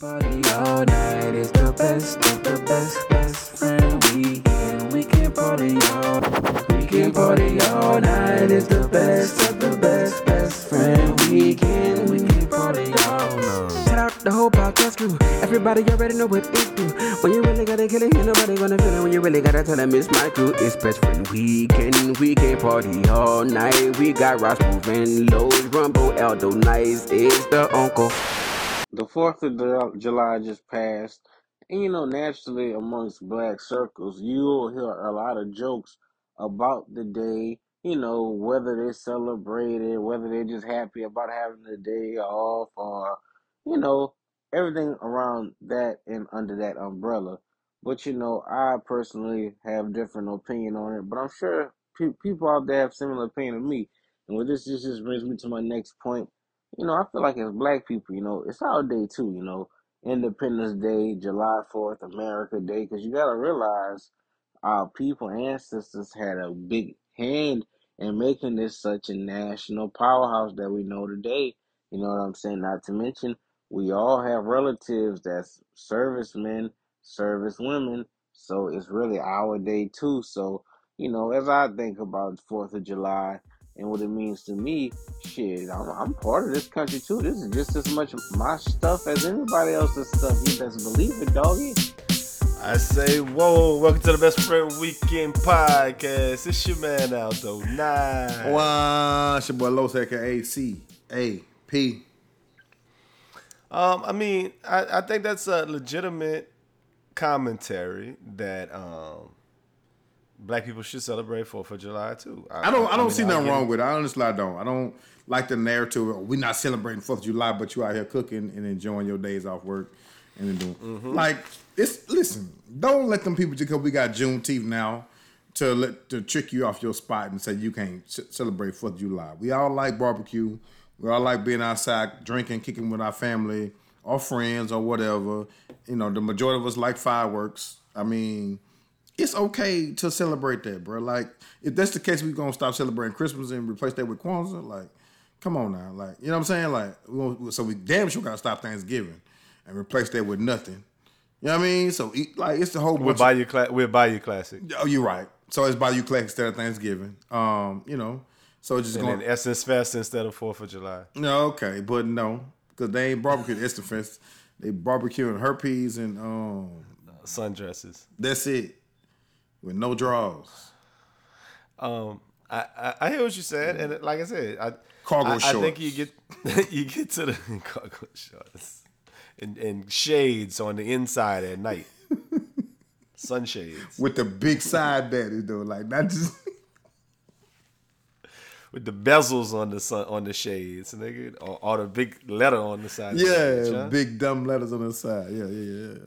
party all night is the best, best friend weekend. We can party all night is the best of the best friend weekend. We can party all night. Shout out the whole podcast crew. Everybody already know what it do. When you really gotta kill it, ain't nobody gonna feel it. When you really gotta tell them it's my crew, it's best friend weekend. We can party all night. We got Ross moving, Lose, Rumble, Aldo Nice is the uncle. The 4th of July just passed, and you know, naturally amongst black circles, you'll hear a lot of jokes about the day, you know, whether they celebrate it, whether they're just happy about having the day off, or, you know, everything around that and under that umbrella. But, you know, I personally have different opinion on it, but I'm sure people out there have similar opinion to me. And with this, just brings me to my next point. You know, I feel like as black people, you know, it's our day too, you know, Independence Day, July 4th, America Day, because you got to realize our people, ancestors had a big hand in making this such a national powerhouse that we know today, you know what I'm saying? Not to mention, we all have relatives that's servicemen, servicewomen, so it's really our day too. So, you know, as I think about 4th of July, and what it means to me, shit, I'm part of this country too. This is just as much my stuff as anybody else's stuff. You best believe it, doggy. I say, whoa, welcome to the Best Friend Weekend Podcast. It's your man, Aldo Nice. Wow, it's your boy Los, a.k.a. A-C-A-P. I mean, I think that's a legitimate commentary that... Black people should celebrate 4th of July too. I don't see nothing wrong with it. I honestly don't. I don't like the narrative. We're not celebrating 4th of July, but you out here cooking and enjoying your days off work and then doing like it's. Listen, don't let them people just because we got Juneteenth now to trick you off your spot and say you can't celebrate 4th of July. We all like barbecue. We all like being outside, drinking, kicking with our family or friends or whatever. You know, the majority of us like fireworks. I mean, it's okay to celebrate that, bro. Like, if that's the case, we're going to stop celebrating Christmas and replace that with Kwanzaa. Like, come on now. Like, you know what I'm saying? Like, we damn sure got to stop Thanksgiving and replace that with nothing. You know what I mean? So, like, it's the whole bunch. We're Bayou Classic. Oh, you're right. So, it's Bayou Classic instead of Thanksgiving. You know, so it's just going to... And Essence Fest instead of 4th of July. No, okay. But no, because they ain't barbecuing Essence Fest. They barbecuing herpes and... sundresses. That's it. With no draws. I hear what you said, and like I said, cargo shorts. I think you get to the cargo shorts and shades on the inside at night, sunshades with the big side baddies though, like not just with the bezels on the shades, nigga, or the big letter on the side. Yeah, the big dumb letters on the side. Yeah.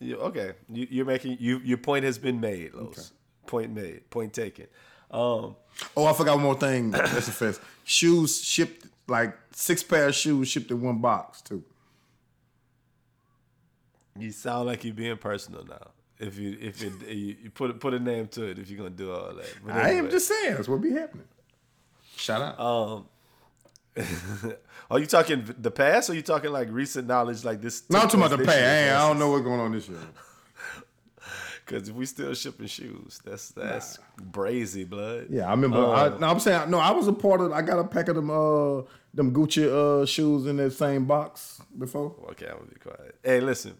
Okay, your point has been made, Los. Okay. Point made. Point taken. I forgot one more thing. That's a fest. Shoes shipped, like 6 pair of shoes shipped in one box too. You sound like you're being personal now. If you put a name to it, if you're gonna do all that. But anyway, I am just saying that's what be happening. Shout out. Are you talking the past or are you talking like recent knowledge like this? No, I'm talking about the past. I don't know what's going on this year. Because we still shipping shoes. That's brazy, blood. Yeah, I remember. I was a part of, I got a pack of them Gucci shoes in that same box before. Okay, I'm going to be quiet. Hey, listen.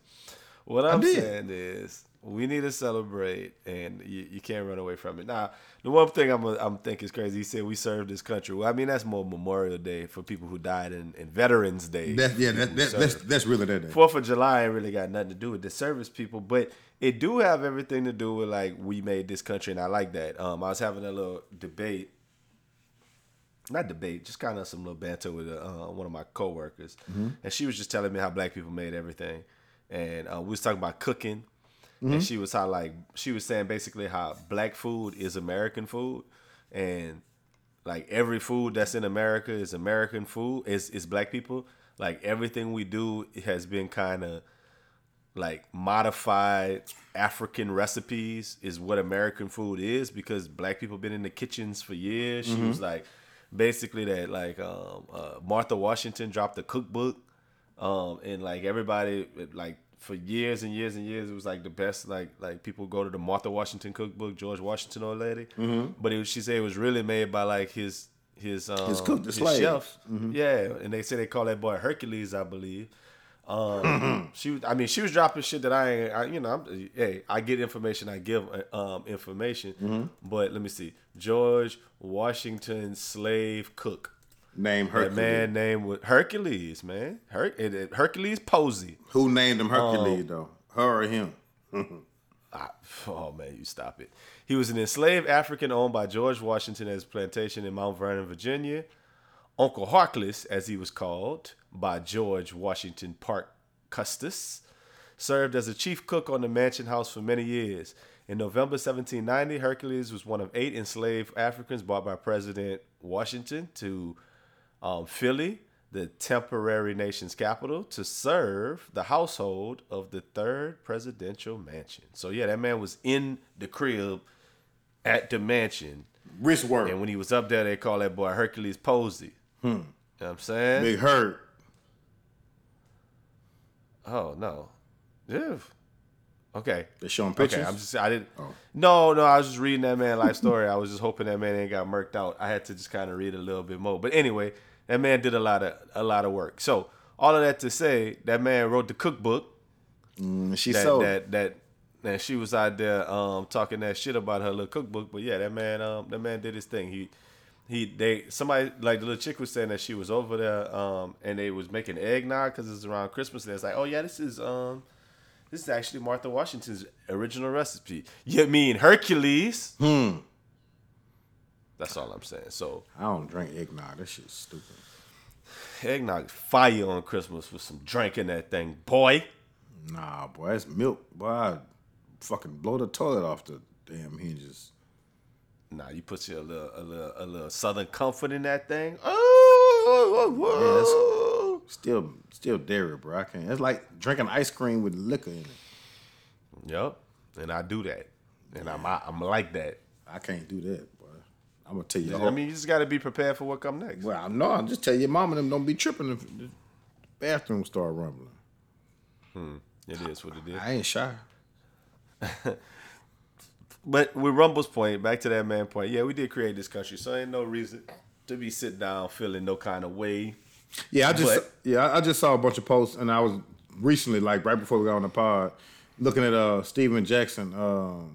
What I'm saying is we need to celebrate and you can't run away from it. Now, the one thing I'm thinking is crazy. He said we served this country. Well, I mean, that's more Memorial Day for people who died and Veterans Day. That's really that day. 4th of July ain't really got nothing to do with the service people, but it do have everything to do with, like, we made this country, and I like that. I was having a little debate. Not debate, just kind of some little banter with one of my coworkers, and she was just telling me how black people made everything. And we was talking about cooking. Mm-hmm. And she was saying basically how black food is American food, and like every food that's in America is American food. It's black people. Like everything we do has been kind of like modified African recipes is what American food is because black people been in the kitchens for years. She was like basically that like Martha Washington dropped a cookbook. And like everybody, like for years and years and years, it was like the best. Like people go to the Martha Washington cookbook, George Washington old lady. Mm-hmm. But she said it was really made by like his chef. Mm-hmm. Yeah, and they say they call that boy Hercules, I believe. She was dropping shit that I get information, I give information. Mm-hmm. But let me see, George Washington slave cook. Name Hercules. That man named was Hercules, man. Hercules Posey. Who named him Hercules, though? Her or him? Oh, man, you stop it. He was an enslaved African owned by George Washington at his plantation in Mount Vernon, Virginia. Uncle Harkless, as he was called by George Washington Parke Custis, served as a chief cook on the mansion house for many years. In November 1790, Hercules was one of 8 enslaved Africans brought by President Washington to Philly, the temporary nation's capital, to serve the household of the third presidential mansion. So yeah, that man was in the crib at the mansion. Wrist work. And when he was up there, they call that boy Hercules Posey. You know what I'm saying? Big Hurt. Oh, no. Yeah. Okay. They showing pictures? Okay, No, I was just reading that man's life story. I was just hoping that man ain't got murked out. I had to just kind of read a little bit more. But anyway, that man did a lot of work. So all of that to say, that man wrote the cookbook. And she was out there talking that shit about her little cookbook. But yeah, that man did his thing. Somebody, like the little chick was saying that she was over there and they was making eggnog because it's around Christmas. And it's like, oh yeah, this is actually Martha Washington's original recipe. You mean Hercules? That's all I'm saying. So I don't drink eggnog. That shit's stupid. Eggnog fire on Christmas with some drink in that thing, boy. Nah, boy, that's milk. Boy, I fucking blow the toilet off the damn hinges. Nah, you put your a little Southern Comfort in that thing. Oh, yeah, that's still dairy, bro. I can't. That's like drinking ice cream with liquor in it. Yep, and I do that, and yeah. I'm like that. I can't do that, boy. I'm gonna tell you. I mean, you just gotta be prepared for what comes next. Well, I know. I'm just telling your mom and them don't be tripping if the bathroom start rumbling. It is what it is. I ain't shy. But with Rumble's point, back to that man point, yeah, we did create this country, so ain't no reason to be sitting down feeling no kind of way. Yeah, I just saw a bunch of posts, and I was recently, like right before we got on the pod, looking at Stephen Jackson from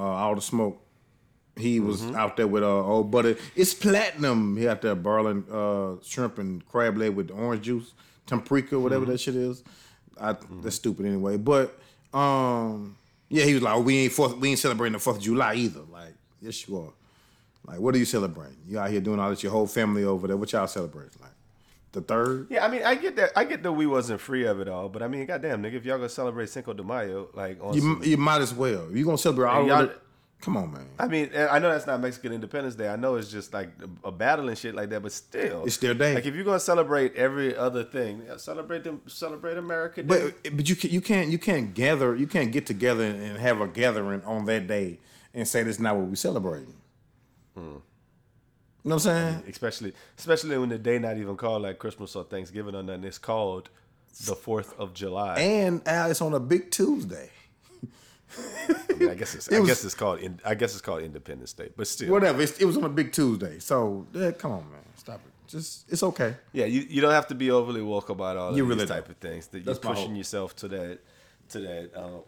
All the Smoke. He was out there with old buddy. It's platinum. He out there boiling shrimp and crab leg with the orange juice, paprika, whatever that shit is. That's stupid anyway. But yeah, he was like, we ain't celebrating the 4th of July either. Like, yes, you are. Like, what are you celebrating? You out here doing all this, your whole family over there. What y'all celebrating? Like, the 3rd? Yeah, I mean, I get that. I get that we wasn't free of it all. But I mean, goddamn, nigga, if y'all gonna celebrate Cinco de Mayo, like, on you might as well. You gonna celebrate all of it? Come on, man. I mean, I know that's not Mexican Independence Day. I know it's just like a battle and shit like that, but still. It's their day. Like, if you're going to celebrate every other thing, celebrate America Day. But you can't get together and have a gathering on that day and say that's not what we're celebrating. You know what I'm saying? I mean, especially when the day not even called like Christmas or Thanksgiving or nothing. It's called the 4th of July. And it's on a big Tuesday. I mean, I guess it's called Independence Day, but still, whatever. It was on a big Tuesday, so come on, man, stop it. Just it's okay. Yeah, you don't have to be overly woke about all you of really these type of things. That you're pushing yourself to that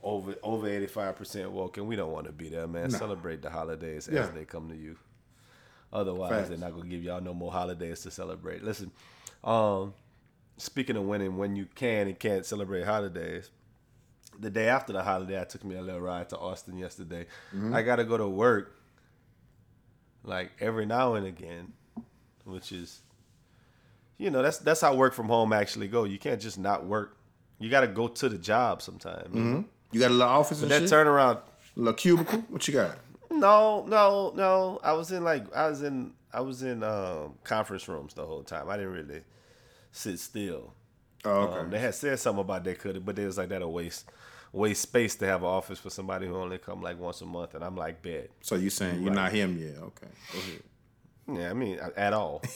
over 85% woke, and we don't want to be there, man. Nah. Celebrate the holidays as they come to you. Otherwise, they're not gonna give y'all no more holidays to celebrate. Listen, speaking of winning, when you can and can't celebrate holidays. The day after the holiday, I took me a little ride to Austin yesterday. Mm-hmm. I got to go to work like every now and again, which is, you know, that's how work from home actually go. You can't just not work. You got to go to the job sometime. Mm-hmm. You got a little office and shit? That turnaround. A little cubicle? What you got? No. I was in conference rooms the whole time. I didn't really sit still. Oh, okay. They had said something about they could, but it was like that a waste space to have an office for somebody who only come like once a month, and I'm like, bet. So you saying you're not him yet? Okay, go ahead. Yeah, I mean, at all. I'm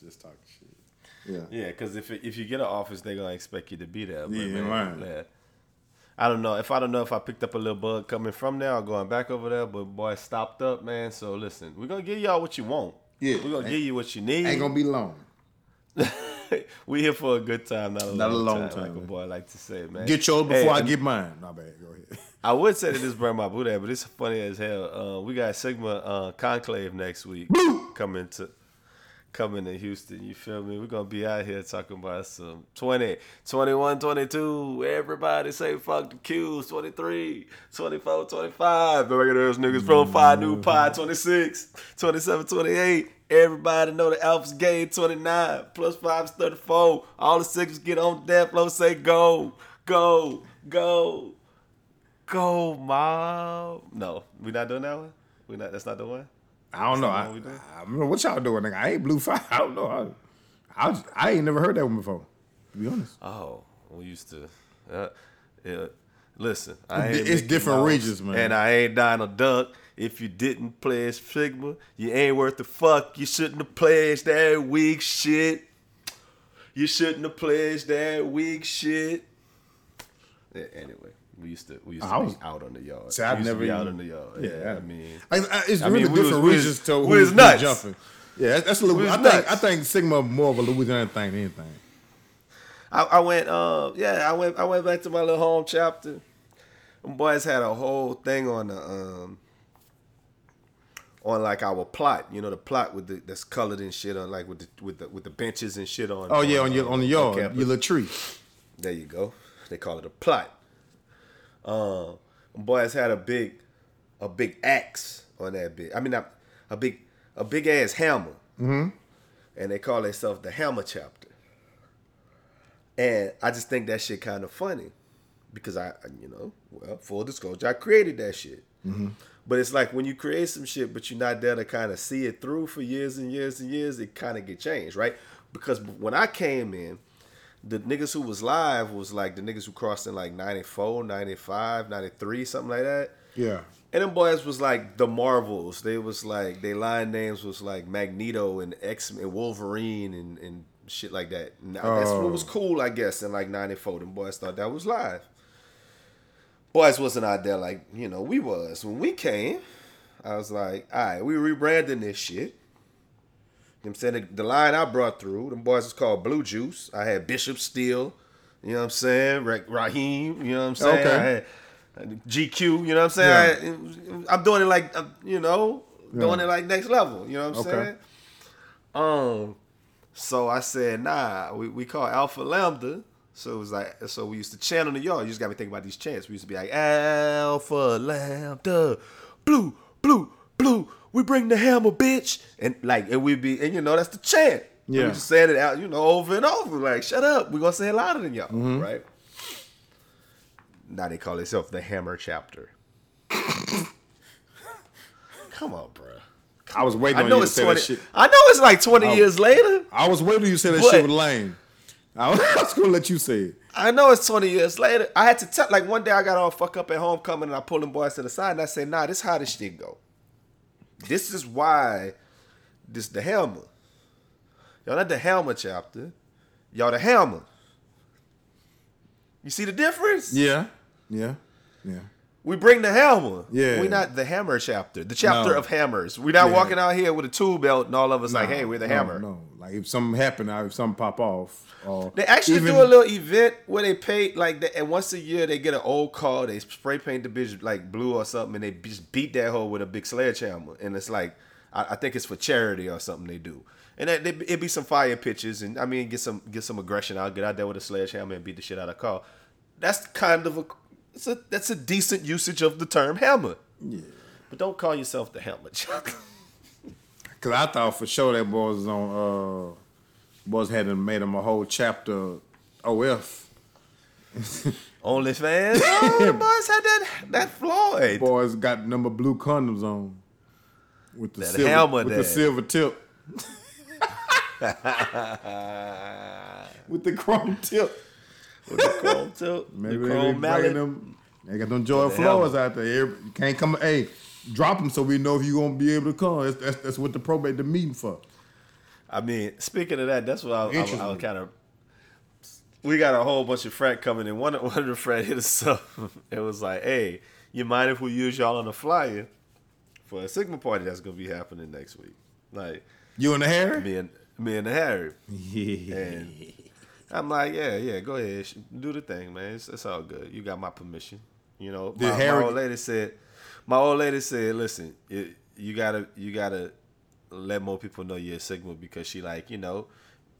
just talking shit. Yeah, because if you get an office, they're going to expect you to be there. But yeah, man, right. Yeah. I don't know. I don't know if I picked up a little bug coming from there or going back over there, but boy, it stopped up, man. So listen, we're going to give y'all what you want. Yeah. We're going to give you what you need. Ain't going to be long. We here for a good time, not a long time, like a boy like to say, man. Get yours before I get mine. My bad. Go ahead. I would say that this burned my boot at, but it's funny as hell. We got Sigma Conclave next week coming to Houston. You feel me? We're gonna be out here talking about some 20, 21, 22. Everybody say fuck the Qs. 23, 24, 25. The regular niggas from 5 New Pie. 26, 27, 28. Everybody know the Alpha's gay. 29 plus 5 is 34. All the sixes get on that flow. Say go, go, go, go, mom. No, we not doing that one. We not. That's not the one. I don't know. I don't know what y'all doing, nigga. I ain't Blue Five. I don't know. I ain't never heard that one before. To be honest. Oh, we used to. Yeah. Listen, it's different regions, man. And I ain't Donald Duck. If you didn't pledge Sigma, you ain't worth the fuck. You shouldn't have pledged that weak shit. You shouldn't have pledged that weak shit. Yeah, anyway, we used to be out on the yard. So I've never out on the yard. Yeah, I mean, it's really different regions to who is nuts. Jumping. Yeah, that's a little. I think Sigma more of a Louisiana thing than anything. I went back to my little home chapter. Them boys had a whole thing on the. On like our plot, you know, the plot with that's colored and shit on, like with the benches and shit on. Oh yeah, on the yard, on your little tree. There you go. They call it a plot. Boys had a big axe on that bitch. I mean, a big ass hammer. Mm-hmm. And they call themselves the Hammer Chapter. And I just think that shit kind of funny, because I full disclosure, I created that shit. Mm-hmm. But it's like when you create some shit, but you're not there to kind of see it through for years and years and years, it kind of get changed, right? Because when I came in, the niggas who was live was like the niggas who crossed in like 94, 95, 93, something like that. Yeah. And them boys was like the Marvels. They was like, their line names was like Magneto and X-Men, Wolverine and shit like that. And that's what was cool, I guess, in like 94. Them boys thought that was live. Boys wasn't out there like, you know, we was. When we came, I was like, all right, we rebranding this shit. You know what I'm saying? The line I brought through, them boys was called Blue Juice. I had Bishop Steele, you know what I'm saying? Raheem, you know what I'm saying? Okay. I had GQ, you know what I'm saying? Yeah. I'm doing it like, doing it like next level, you know what I'm saying? So I said, nah, we call Alpha Lambda. So it was like, so we used to chant on the yard. You just got me thinking about these chants. We used to be like, Alpha, Lambda, blue, blue, blue. We bring the hammer, bitch. And like, and we'd be, and that's the chant. Yeah. And we just saying it out, over and over. Like, shut up. We're going to say it louder than y'all, mm-hmm. right? Now they call themselves the Hammer Chapter. Come on, bro. I was waiting on you to say that shit. I know it's like 20 years later. I was waiting on you to say that shit with Lane. I was going to let you say it. I know it's 20 years later. I had to tell, like one day I got all fucked up at homecoming and I pulled them boys to the side and I said, nah, this is how this shit go. This is why this the Hammer. Y'all not the Hammer Chapter. Y'all the Hammer. You see the difference? Yeah. Yeah. Yeah. We bring the hammer. Yeah. We're not the Hammer Chapter. The chapter of hammers. We're not walking out here with a tool belt and all of us like, hey, we're the hammer. No, like if something happened, if something pop off. Or they actually do a little event where they paint like that. And once a year, they get an old car. They spray paint the bitch like blue or something. And they just beat that hole with a big sledgehammer. And it's like, I think it's for charity or something they do. And it'd be some fire pitches. And I mean, get some aggression. I'll get out there with a sledgehammer and beat the shit out of a car. That's kind of a... that's a decent usage of the term hammer. Yeah. But don't call yourself the Hammer Chapter. Because I thought for sure that boys hadn't made him a whole chapter OF. OnlyFans? Oh, boys had that Floyd. Boys got number blue condoms on. With the that silver, hammer with the silver tip. With the chrome tip. With the chrome tilt, maybe the chrome mallet. They got them Joy Flowers out there. You can't come. Hey, drop them so we know if you're going to be able to come. That's what the probate the meeting for. I mean, speaking of that, that's what I was kind of. We got a whole bunch of frat coming in. One of the frat hit us up. It was like, hey, you mind if we use y'all on a flyer for a Sigma party that's going to be happening next week? Like you and the Harry? Me and the Harry. Yeah. And I'm like, yeah, go ahead. Do the thing, man. It's all good. You got my permission. You know, my old lady said, listen, you gotta let more people know you're a Sigma because she like, you know,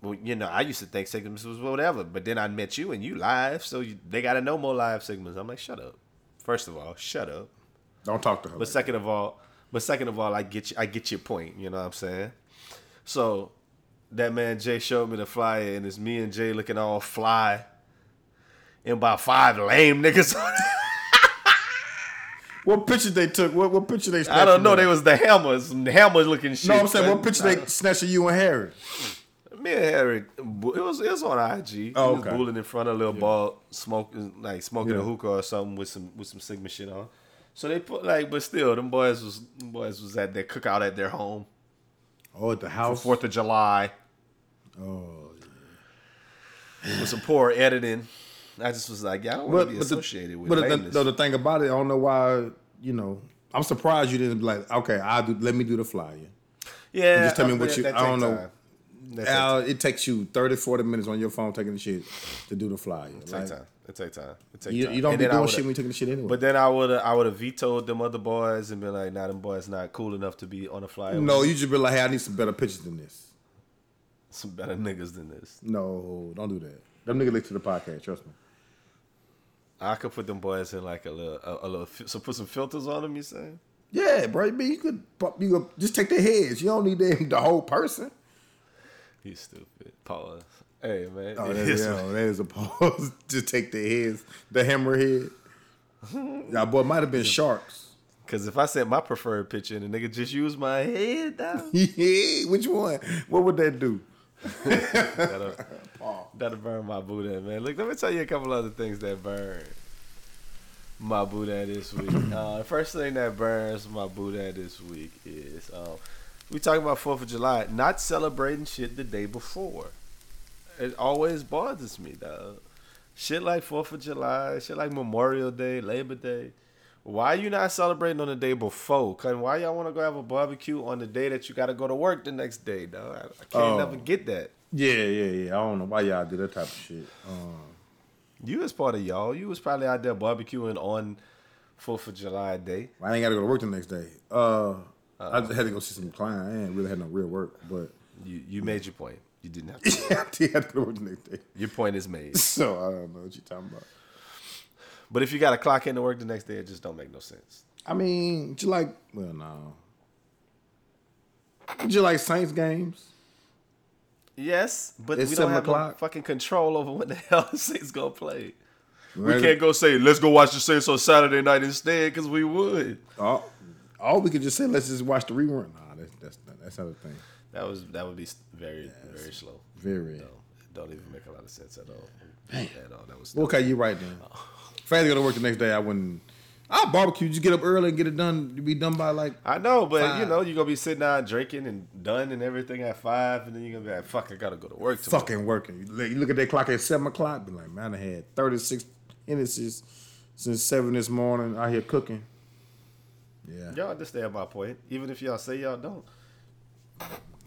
well, you know, I used to think Sigmas was whatever, but then I met you and you live, so they got to know more live Sigmas. I'm like, shut up. First of all, shut up. Don't talk to her. But second of all, I get your point. You know what I'm saying? So that man Jay showed me the flyer, and it's me and Jay looking all fly, and about 5 lame niggas on it. What picture they took? What picture they? I don't know. They was the hammers looking shit. No, I'm saying what picture they snatched of you and Harry. Me and Harry, it was on IG. Oh, okay. He was booling in front of a little ball, smoking a hookah or something with some Sigma shit on. So they put but still, them boys was at their cookout at their home. Oh, at the house. 4th of July. Oh, yeah. With some poor editing, I just was like, yeah, I don't want to be associated with. But the thing about it, I don't know why. You know, I'm surprised you didn't be like, okay, let me do the flyer. Yeah, and just tell me what you. I don't know. Time. It takes you 30, 40 minutes on your phone taking the shit to do the flyer. It takes time. You don't be doing shit when you taking the shit anyway. But then I would have vetoed them other boys and been like, nah, them boys not cool enough to be on a flyer. No, you just be like, hey, I need some better pictures than this. Some better niggas than this. No, don't do that. Them niggas listen to the podcast, trust me. I could put them boys in like a little so put some filters on them, you say? Yeah, bro. You could just take their heads. You don't need the whole person. He's stupid. Pause. Hey, man. Oh, that is a pause. Just take the hammerhead. Y'all boy might have been sharks. Because if I said my preferred picture and the nigga just used my head, though. Yeah, which one? What would that do? That'll burn my boudin, man. Look, let me tell you a couple other things that burn my boudin this week. The first thing that burns my boudin this week is... we talking about 4th of July, not celebrating shit the day before. It always bothers me, dog. Shit like 4th of July, shit like Memorial Day, Labor Day. Why you not celebrating on the day before? Cause why y'all want to go have a barbecue on the day that you got to go to work the next day, dog? I can't never get that. Yeah. I don't know why y'all do that type of shit. You was part of y'all. You was probably out there barbecuing on 4th of July day. Well, I ain't got to go to work the next day. I just had to go see some client. I ain't really had no real work, but you made your point. You didn't have to. Yeah, I did have to go the next day. Your point is made. So I don't know what you're talking about. But if you got to clock in to work the next day, it just don't make no sense. I mean, do you like? Well, no. Do you like Saints games? Yes, but it's we don't have no fucking control over what the hell the Saints gonna play. Right. We can't go say let's go watch the Saints on Saturday night instead because we would. Oh. All we could just say, let's just watch the rerun. Nah, that's not a thing. That would be very, very slow. Very. No, it don't even make a lot of sense at all. Damn. At all. That was okay, you're right then. If I had to go to work the next day, I wouldn't. I'll barbecue. Just get up early and get it done. Be done by like 5. You know, you're going to be sitting down drinking and done and everything at 5. And then you're going to be like, fuck, I got to go to work tomorrow. Fucking working. You look at that clock at 7 o'clock. Be like, man, I had 36 innings since 7 this morning. Out here cooking. Yeah. Y'all understand my point. Even if y'all say y'all don't,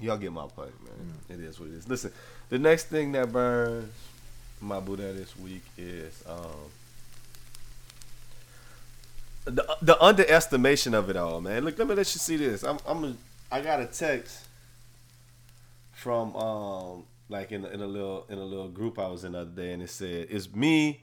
y'all get my point, man. Yeah. It is what it is. Listen, the next thing that burns my boudin this week is the underestimation of it all, man. Look, let me let you see this. I got a text from like in a little group I was in the other day, and it said it's me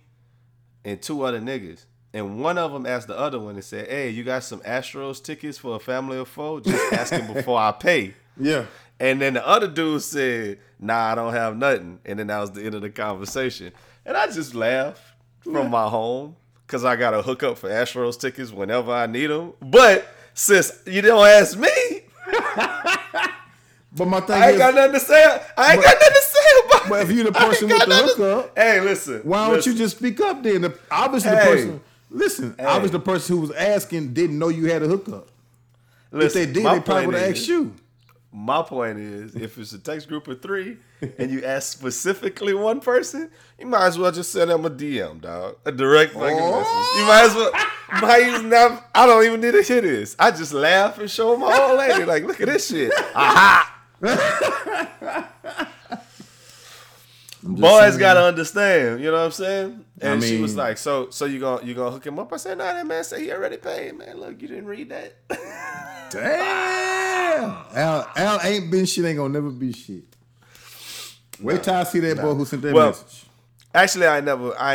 and 2 other niggas. And one of them asked the other one and said, hey, you got some Astros tickets for a family of 4? Just ask him before I pay. Yeah. And then the other dude said, nah, I don't have nothing. And then that was the end of the conversation. And I just laughed from my home because I got a hookup for Astros tickets whenever I need them. But since you don't ask me, but my thing I ain't got nothing to say. I ain't got nothing to say. But if you're the person with the hookup, hey, listen. Why don't you just speak up then? Obviously the person... Listen, hey. I was the person who was asking didn't know you had a hookup. Listen, if they did, they probably would have asked you. My point is, if it's a text group of three and you ask specifically one person, you might as well just send them a DM, dog. A direct fucking message. You might as well. I don't even need to hear this. I just laugh and show my old lady. Like, look at this shit. Aha! Boys got to understand. You know what I'm saying? And I mean, she was like, so you gonna hook him up? I said, nah, that man said he already paid, man. Look, you didn't read that. Damn. Al ain't been shit, ain't gonna never be shit. Wait till I see that boy who sent that message. Actually, I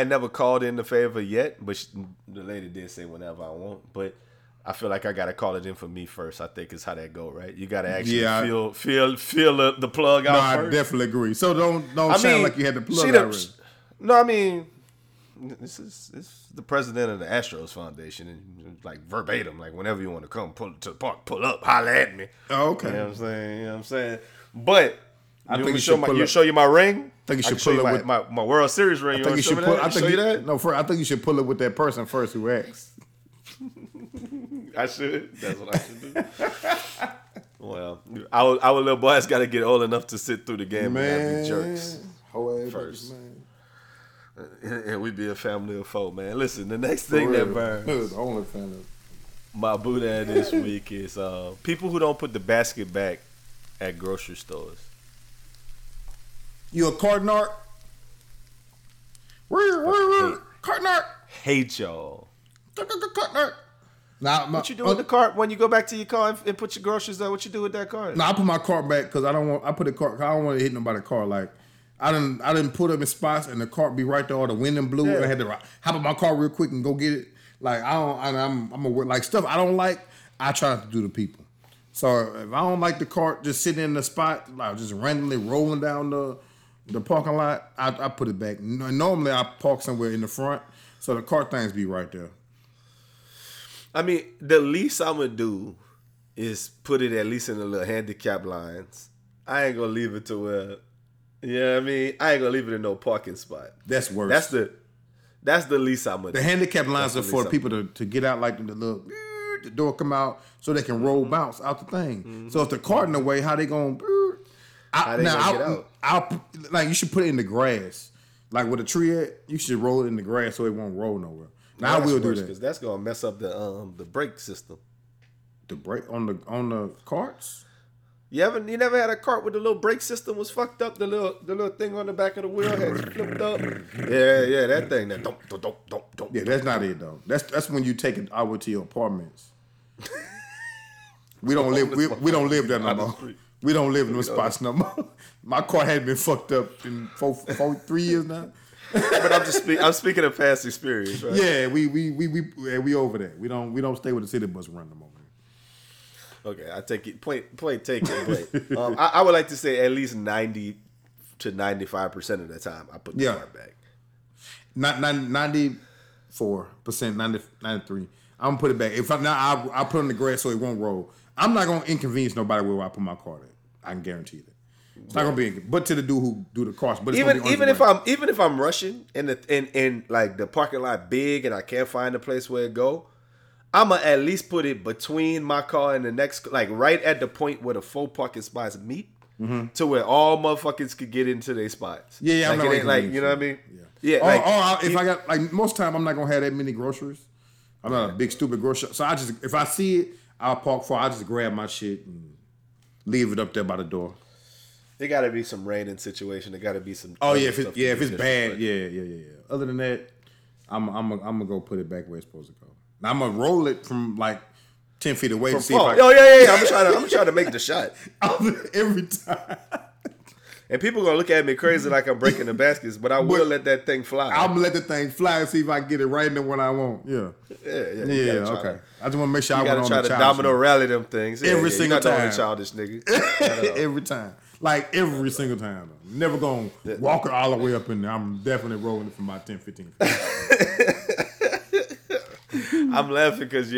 never called in the favor yet, but the lady did say whenever I want. But I feel like I gotta call it in for me first. I think is how that go, right? You gotta actually feel the plug out first. No, I definitely agree. So don't sound like you had the plug out. No, I mean, this is the president of the Astros Foundation, and like verbatim, like whenever you want to come pull to the park, pull up, holler at me. Oh, okay. You know what I'm saying? But I think you show you my ring. I think you should pull up with my World Series ring. I think you should pull up with that person first who asked. I should. That's what I should do. Well, our little boy's got to get old enough to sit through the game, man, and be jerks first. Man. And we be a family of four, man. Listen, the next thing that burns. Dude, the only family. My boo dad this week is people who don't put the basket back at grocery stores. You a carton art? Carton art. Hate y'all. Carton art. Nah, what you do with the cart when you go back to your car and put your groceries there? What you do with that cart? No, I put my cart back because I don't want to hit nobody's car. Like I didn't put up in spots and the cart be right there, all the wind and blew. Yeah. I had to hop in my car real quick and go get it. Like I'm a, like stuff I don't like. I try to do to people. So if I don't like the cart just sitting in the spot, like just randomly rolling down the parking lot, I put it back. Normally I park somewhere in the front, so the cart things be right there. I mean, the least I'm going to do is put it at least in the little handicap lines. I ain't going to leave it to where, you know what I mean? I ain't going to leave it in no parking spot. That's worse. That's the least I'm going to do. The handicap lines are for people to get out, like the little, the door come out so they can roll bounce out the thing. Mm-hmm. So if the cart in the way, how they going to get out? Like you should put it in the grass. Like with a tree at, you should roll it in the grass so it won't roll nowhere. Now I will do that because that's gonna mess up the brake system. The brake on the carts. You never had a cart where the little brake system was fucked up. The little thing on the back of the wheel had flipped up. Yeah, that thing. That don't. Yeah, that's not it though. That's when you take it out to your apartments. We don't live there no more. We don't live in those spots no more. My car had been fucked up in 3 years now. But I'm speaking of past experience, right? Yeah, we over that. We don't stay with the city bus run no more. Okay, I take it. Take it. I would like to say at least 90 to 95% of the time I put the cart back. Not 94%, 93. I'm gonna put it back. If I'm not, I put it on the grass so it won't roll. I'm not gonna inconvenience nobody where I put my cart at. I can guarantee that. It's not gonna be, but to the dude who do the cars. But it's even if I'm rushing and like the parking lot big and I can't find a place where it go, I'ma at least put it between my car and the next, like right at the point where the four parking spots meet, to where all motherfuckers could get into their spots. Yeah, like, I'm not like you know what I mean. Yeah. I got like most time I'm not gonna have that many groceries. I'm not a big stupid grocery. So I just if I see it, I'll park for. I just grab my shit and leave it up there by the door. There got to be some random situation. There got to be some. Oh yeah, if it's bad, yeah. Other than that, I'm gonna go put it back where it's supposed to go. Now I'm gonna roll it from like 10 feet away to see if I can. Oh yeah. I'm trying to make the shot every time. And people gonna look at me crazy like I'm breaking the baskets, but I will let that thing fly. I'm gonna let the thing fly and see if I can get it right in the one I want. Yeah. Okay. I just want to make sure I went on the childish. Try to domino rally them things every single time. You're not the only childish nigga. Every time. Like every single time. I'm never going to walk it all the way up in there. I'm definitely rolling it for my 10, 15 feet. I'm laughing because,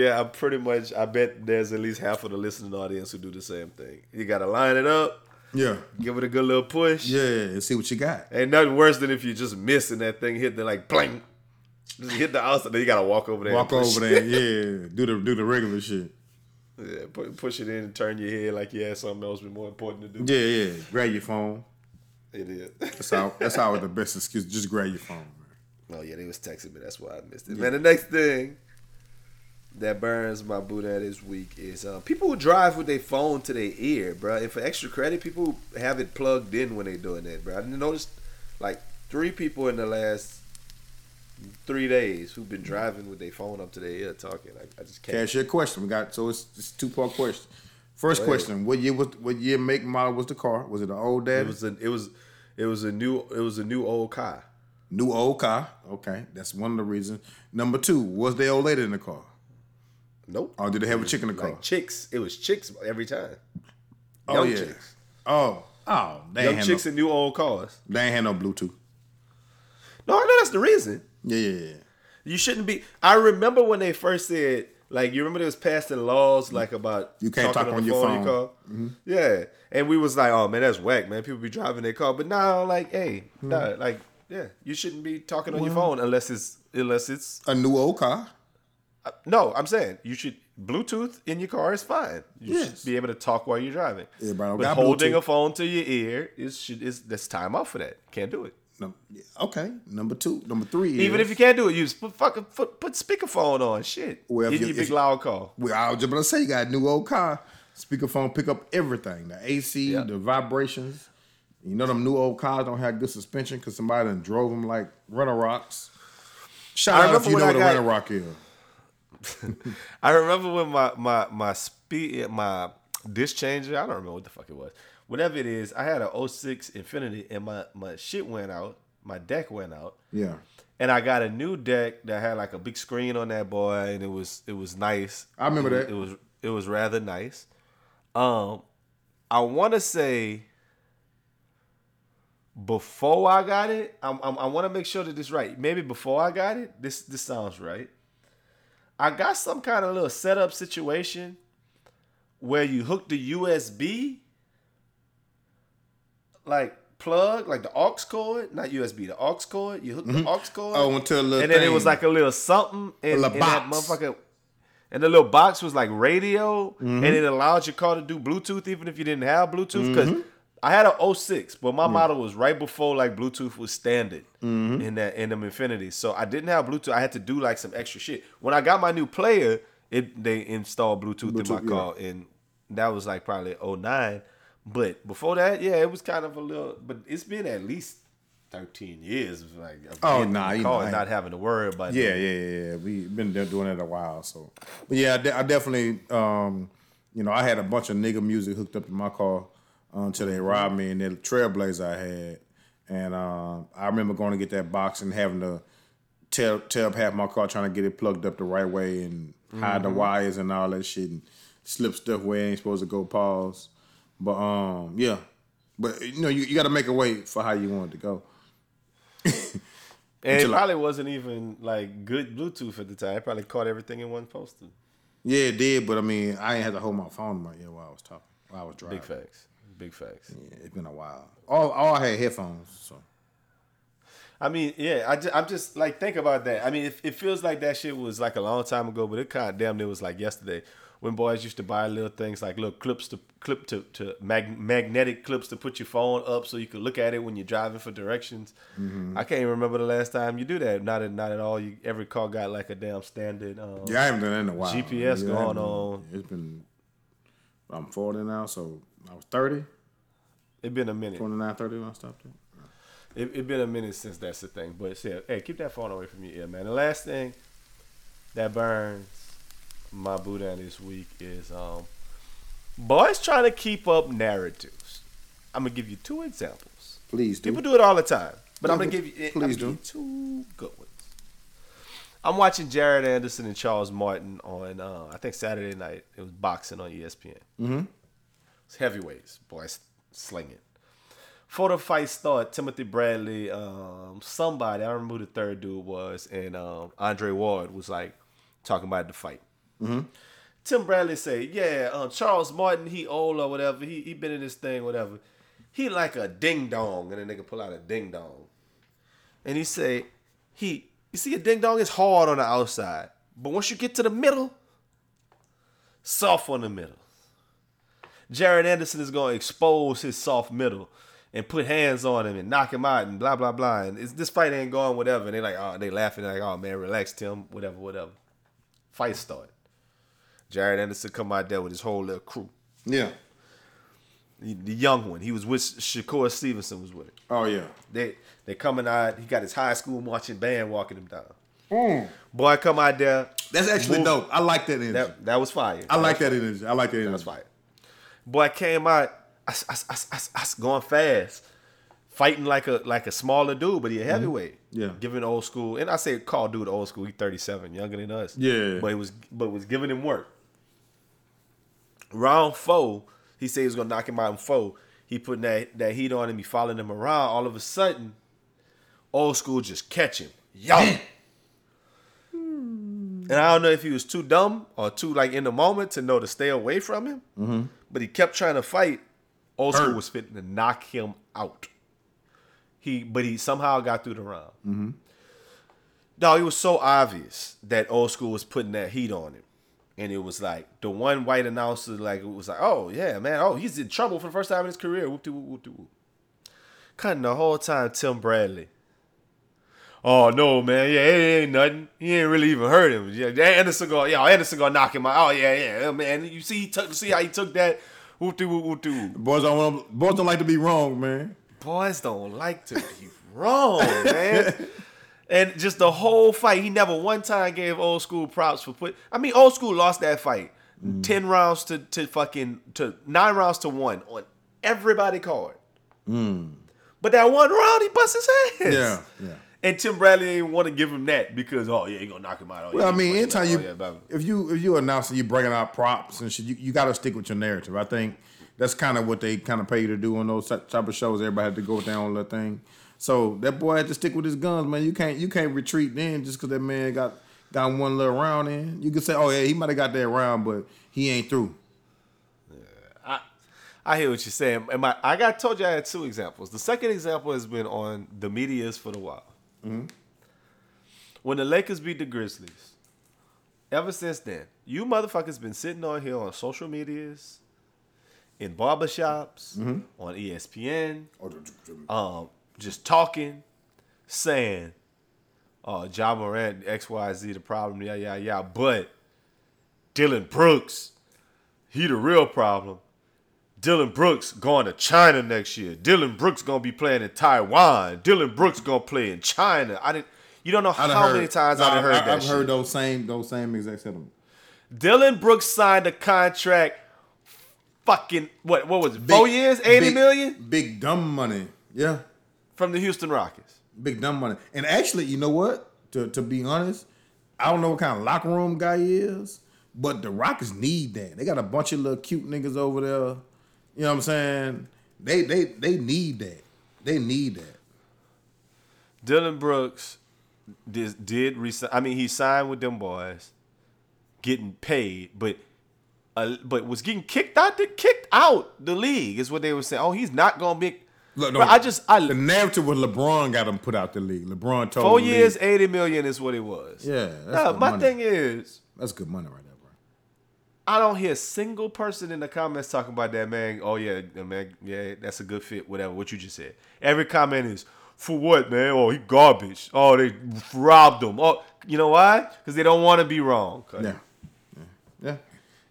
I bet there's at least half of the listening audience who do the same thing. You got to line it up. Yeah. Give it a good little push. Yeah, and see what you got. Ain't nothing worse than if you just miss and that thing hit the like, bling. Just hit the outside. Then you got to walk over there. Walk over there, yeah. Do the regular shit. Yeah, push it in and turn your head like you had something else more important to do. Yeah, yeah. Grab your phone. It is. That's how the best excuse. Just grab your phone, man. Oh yeah, they was texting me. That's why I missed it. Yeah. Man, the next thing that burns my boot at this week is people who drive with their phone to their ear, bro. And for extra credit, people have it plugged in when they doing that, bro. I noticed like 3 people in the last 3 days who've been driving with their phone up to their ear talking. I just can't. Cash your question. We got it's 2-part question. First question: What year, make, model was the car? Was it an old dad? It was a new old car. New old car. Okay, that's one of the reasons. Number 2: Was the old lady in the car? Nope. Or did they have a chick in the car? Chicks. It was chicks every time. Oh, young chicks. Oh. They young chicks in new old cars. They ain't had no Bluetooth. No, I know that's the reason. Yeah. You shouldn't be. I remember when they first said, like, you remember they was passing laws, like, about you can't talk on your phone. Mm-hmm. Yeah. And we was like, oh, man, that's whack, man. People be driving their car. But now, like, hey, you shouldn't be talking on your phone unless it's a new old car. No, I'm saying you should. Bluetooth in your car is fine. You should be able to talk while you're driving. But holding Bluetooth. A phone to your ear is time out for that. Can't do it. Okay. Number 3 is, even if you can't do it, you just put speakerphone on. Shit. Well, in your big loud car. Well, I was just gonna say you got a new old car. Speakerphone pick up everything. The AC, the vibrations. You know them new old cars don't have good suspension because somebody done drove them like rental rocks. Shout out if you know what a rental rock is. I remember when my disc changer, I don't remember what the fuck it was. Whatever it is, I had an 06 Infinity and my shit went out. My deck went out. Yeah. And I got a new deck that had like a big screen on that boy, and it was nice. I remember that. It was rather nice. I want to say before I got it, I want to make sure that this is right. Maybe before I got it, this sounds right. I got some kind of little setup situation where you hook the USB the aux cord, not USB, the aux cord. You hook the aux cord. Oh, into a little and then thing. It was like a little something. And that motherfucker. And the little box was like radio. And it allowed your car to do Bluetooth even if you didn't have Bluetooth. Because I had an 06, but my model was right before like Bluetooth was standard in them Infinity. So I didn't have Bluetooth. I had to do like some extra shit. When I got my new player, they installed Bluetooth in my car. And that was like probably 09. But before that, it was kind of a little. But it's been at least 13 years. Like, not having to worry about. Yeah. We've been doing it a while. So, but yeah, I definitely, I had a bunch of nigga music hooked up in my car until they robbed me. And the Trailblazer I had, and I remember going to get that box and having to tear up half my car trying to get it plugged up the right way and hide the wires and all that shit and slip stuff where it ain't supposed to go. Pause. But you got to make a way for how you want it to go. And it probably wasn't even like good Bluetooth at the time. It probably caught everything in one poster. Yeah, it did. But I mean, I ain't had to hold my phone in my ear while I was talking, while I was driving. Big facts. Yeah, it's been a while. All I had headphones. So I mean, yeah, I'm just like think about that. I mean, it feels like that shit was like a long time ago, but it kind of damn near was like yesterday. When boys used to buy little things like little clips to magnetic clips to put your phone up so you could look at it when you're driving for directions. I can't even remember the last time you do that. Not at all. Every car got like a damn standard. I haven't done that in a while. GPS going on. It's been. I'm 40 now, so I was 30. It's been a minute. 29, 30 when I stopped it. It's been a minute since that's the thing. But yeah, hey, keep that phone away from your ear, man. The last thing that burns my Buddha this week is boys trying to keep up narratives. I'm gonna give you 2 examples. Please do. People do it all the time, but I'm gonna give you. Please do. 2 good ones. I'm watching Jared Anderson and Charles Martin on I think Saturday night. It was boxing on ESPN. It's heavyweights, boys slinging. Before the fight started, Timothy Bradley, somebody I don't remember who the third dude was, and Andre Ward was like talking about the fight. Tim Bradley say, Charles Martin, he old or whatever. He been in this thing, whatever. He like a ding-dong. And a nigga pull out a ding-dong. And he say, you see a ding-dong is hard on the outside. But once you get to the middle, soft on the middle. Jared Anderson is going to expose his soft middle and put hands on him and knock him out and blah, blah, blah. And this fight ain't going, whatever. And they like, oh, they laughing. They're like, oh, man, relax, Tim, whatever, whatever. Fight start. Jared Anderson come out there with his whole little crew. Yeah. The young one. He was with Shakur Stevenson was with it. Oh, yeah. They coming out. He got his high school marching band walking him down. Mm. Boy, come out there. That's actually move. Dope. I like that energy. That was fire. I like that energy. I like that energy. That was fire. Boy, I came out I going fast, fighting like a smaller dude, but he a heavyweight. Yeah, giving old school. And I say call dude old school. He 37, younger than us. Yeah, but it was giving him work. Round 4, he said he was gonna knock him out in 4. He putting that heat on him. He following him around. All of a sudden, old school just catch him. Yo. And I don't know if he was too dumb or too like in the moment to know to stay away from him. Mm-hmm. But he kept trying to fight. Old school was fitting to knock him out. But he somehow got through the round. Mm-hmm. No, it was so obvious that old school was putting that heat on him. And it was like the one white announcer was like, oh yeah, man, oh, he's in trouble for the first time in his career. Whoop de whoop whoop de whoop. Cutting the whole time, Tim Bradley. Oh, no, man. Yeah, it ain't nothing. He ain't really even hurt him. Yeah, Anderson gonna knock him out. Oh, yeah. Man, you see see how he took that? Whoop-dee-whoop-dee-whoop. Boys don't like to be wrong, man. Boys don't like to be wrong, man. And just the whole fight, he never one time gave old school props for put. I mean, old school lost that fight. 10 rounds to 9 rounds to 1 on everybody card. Mm. But that one round, he busts his ass. Yeah, yeah. And Tim Bradley didn't want to give him that because, oh, yeah, he going to knock him out. Oh, well, yeah, I mean, anytime if you announce that you're bringing out props and shit, you got to stick with your narrative. I think that's kind of what they kind of pay you to do on those type of shows. Everybody had to go down on that thing. So that boy had to stick with his guns, man. You can't retreat then just because that man got one little round in. You could say, oh, yeah, he might have got that round, but he ain't through. Yeah, I hear what you're saying. I told you I had 2 examples. The second example has been on the medias for the while. Mm-hmm. When the Lakers beat the Grizzlies, ever since then, you motherfuckers been sitting on here on social medias, in barbershops, mm-hmm. on ESPN, just talking, saying, oh, Ja Morant, XYZ, the problem, yeah, but Dillon Brooks, he the real problem. Dillon Brooks going to China next year. Dillon Brooks going to be playing in Taiwan. Dillon Brooks going to play in China. You don't know how many times I've heard that shit. I've heard those same exact sentiments. Dillon Brooks signed a contract fucking, what was it, 4 years, $80 million? Big dumb money, yeah. From the Houston Rockets. Big dumb money. And actually, you know what? To be honest, I don't know what kind of locker room guy he is, but the Rockets need that. They got a bunch of little cute niggas over there. You know what I'm saying? They need that. They need that. Dillon Brooks did resign. I mean, he signed with them boys, getting paid, but was getting kicked out the league is what they were saying. Oh, he's not gonna be. Look, no, bro, the narrative was LeBron got him put out the league. LeBron told 4 years, $80 million is what it was. Yeah. That's my money. Thing is that's good money right now. I don't hear a single person in the comments talking about that, man. Oh, yeah, man. Yeah, that's a good fit, whatever, what you just said. Every comment is, for what, man? Oh, he garbage. Oh, they robbed him. Oh, you know why? Because they don't want to be wrong. Yeah.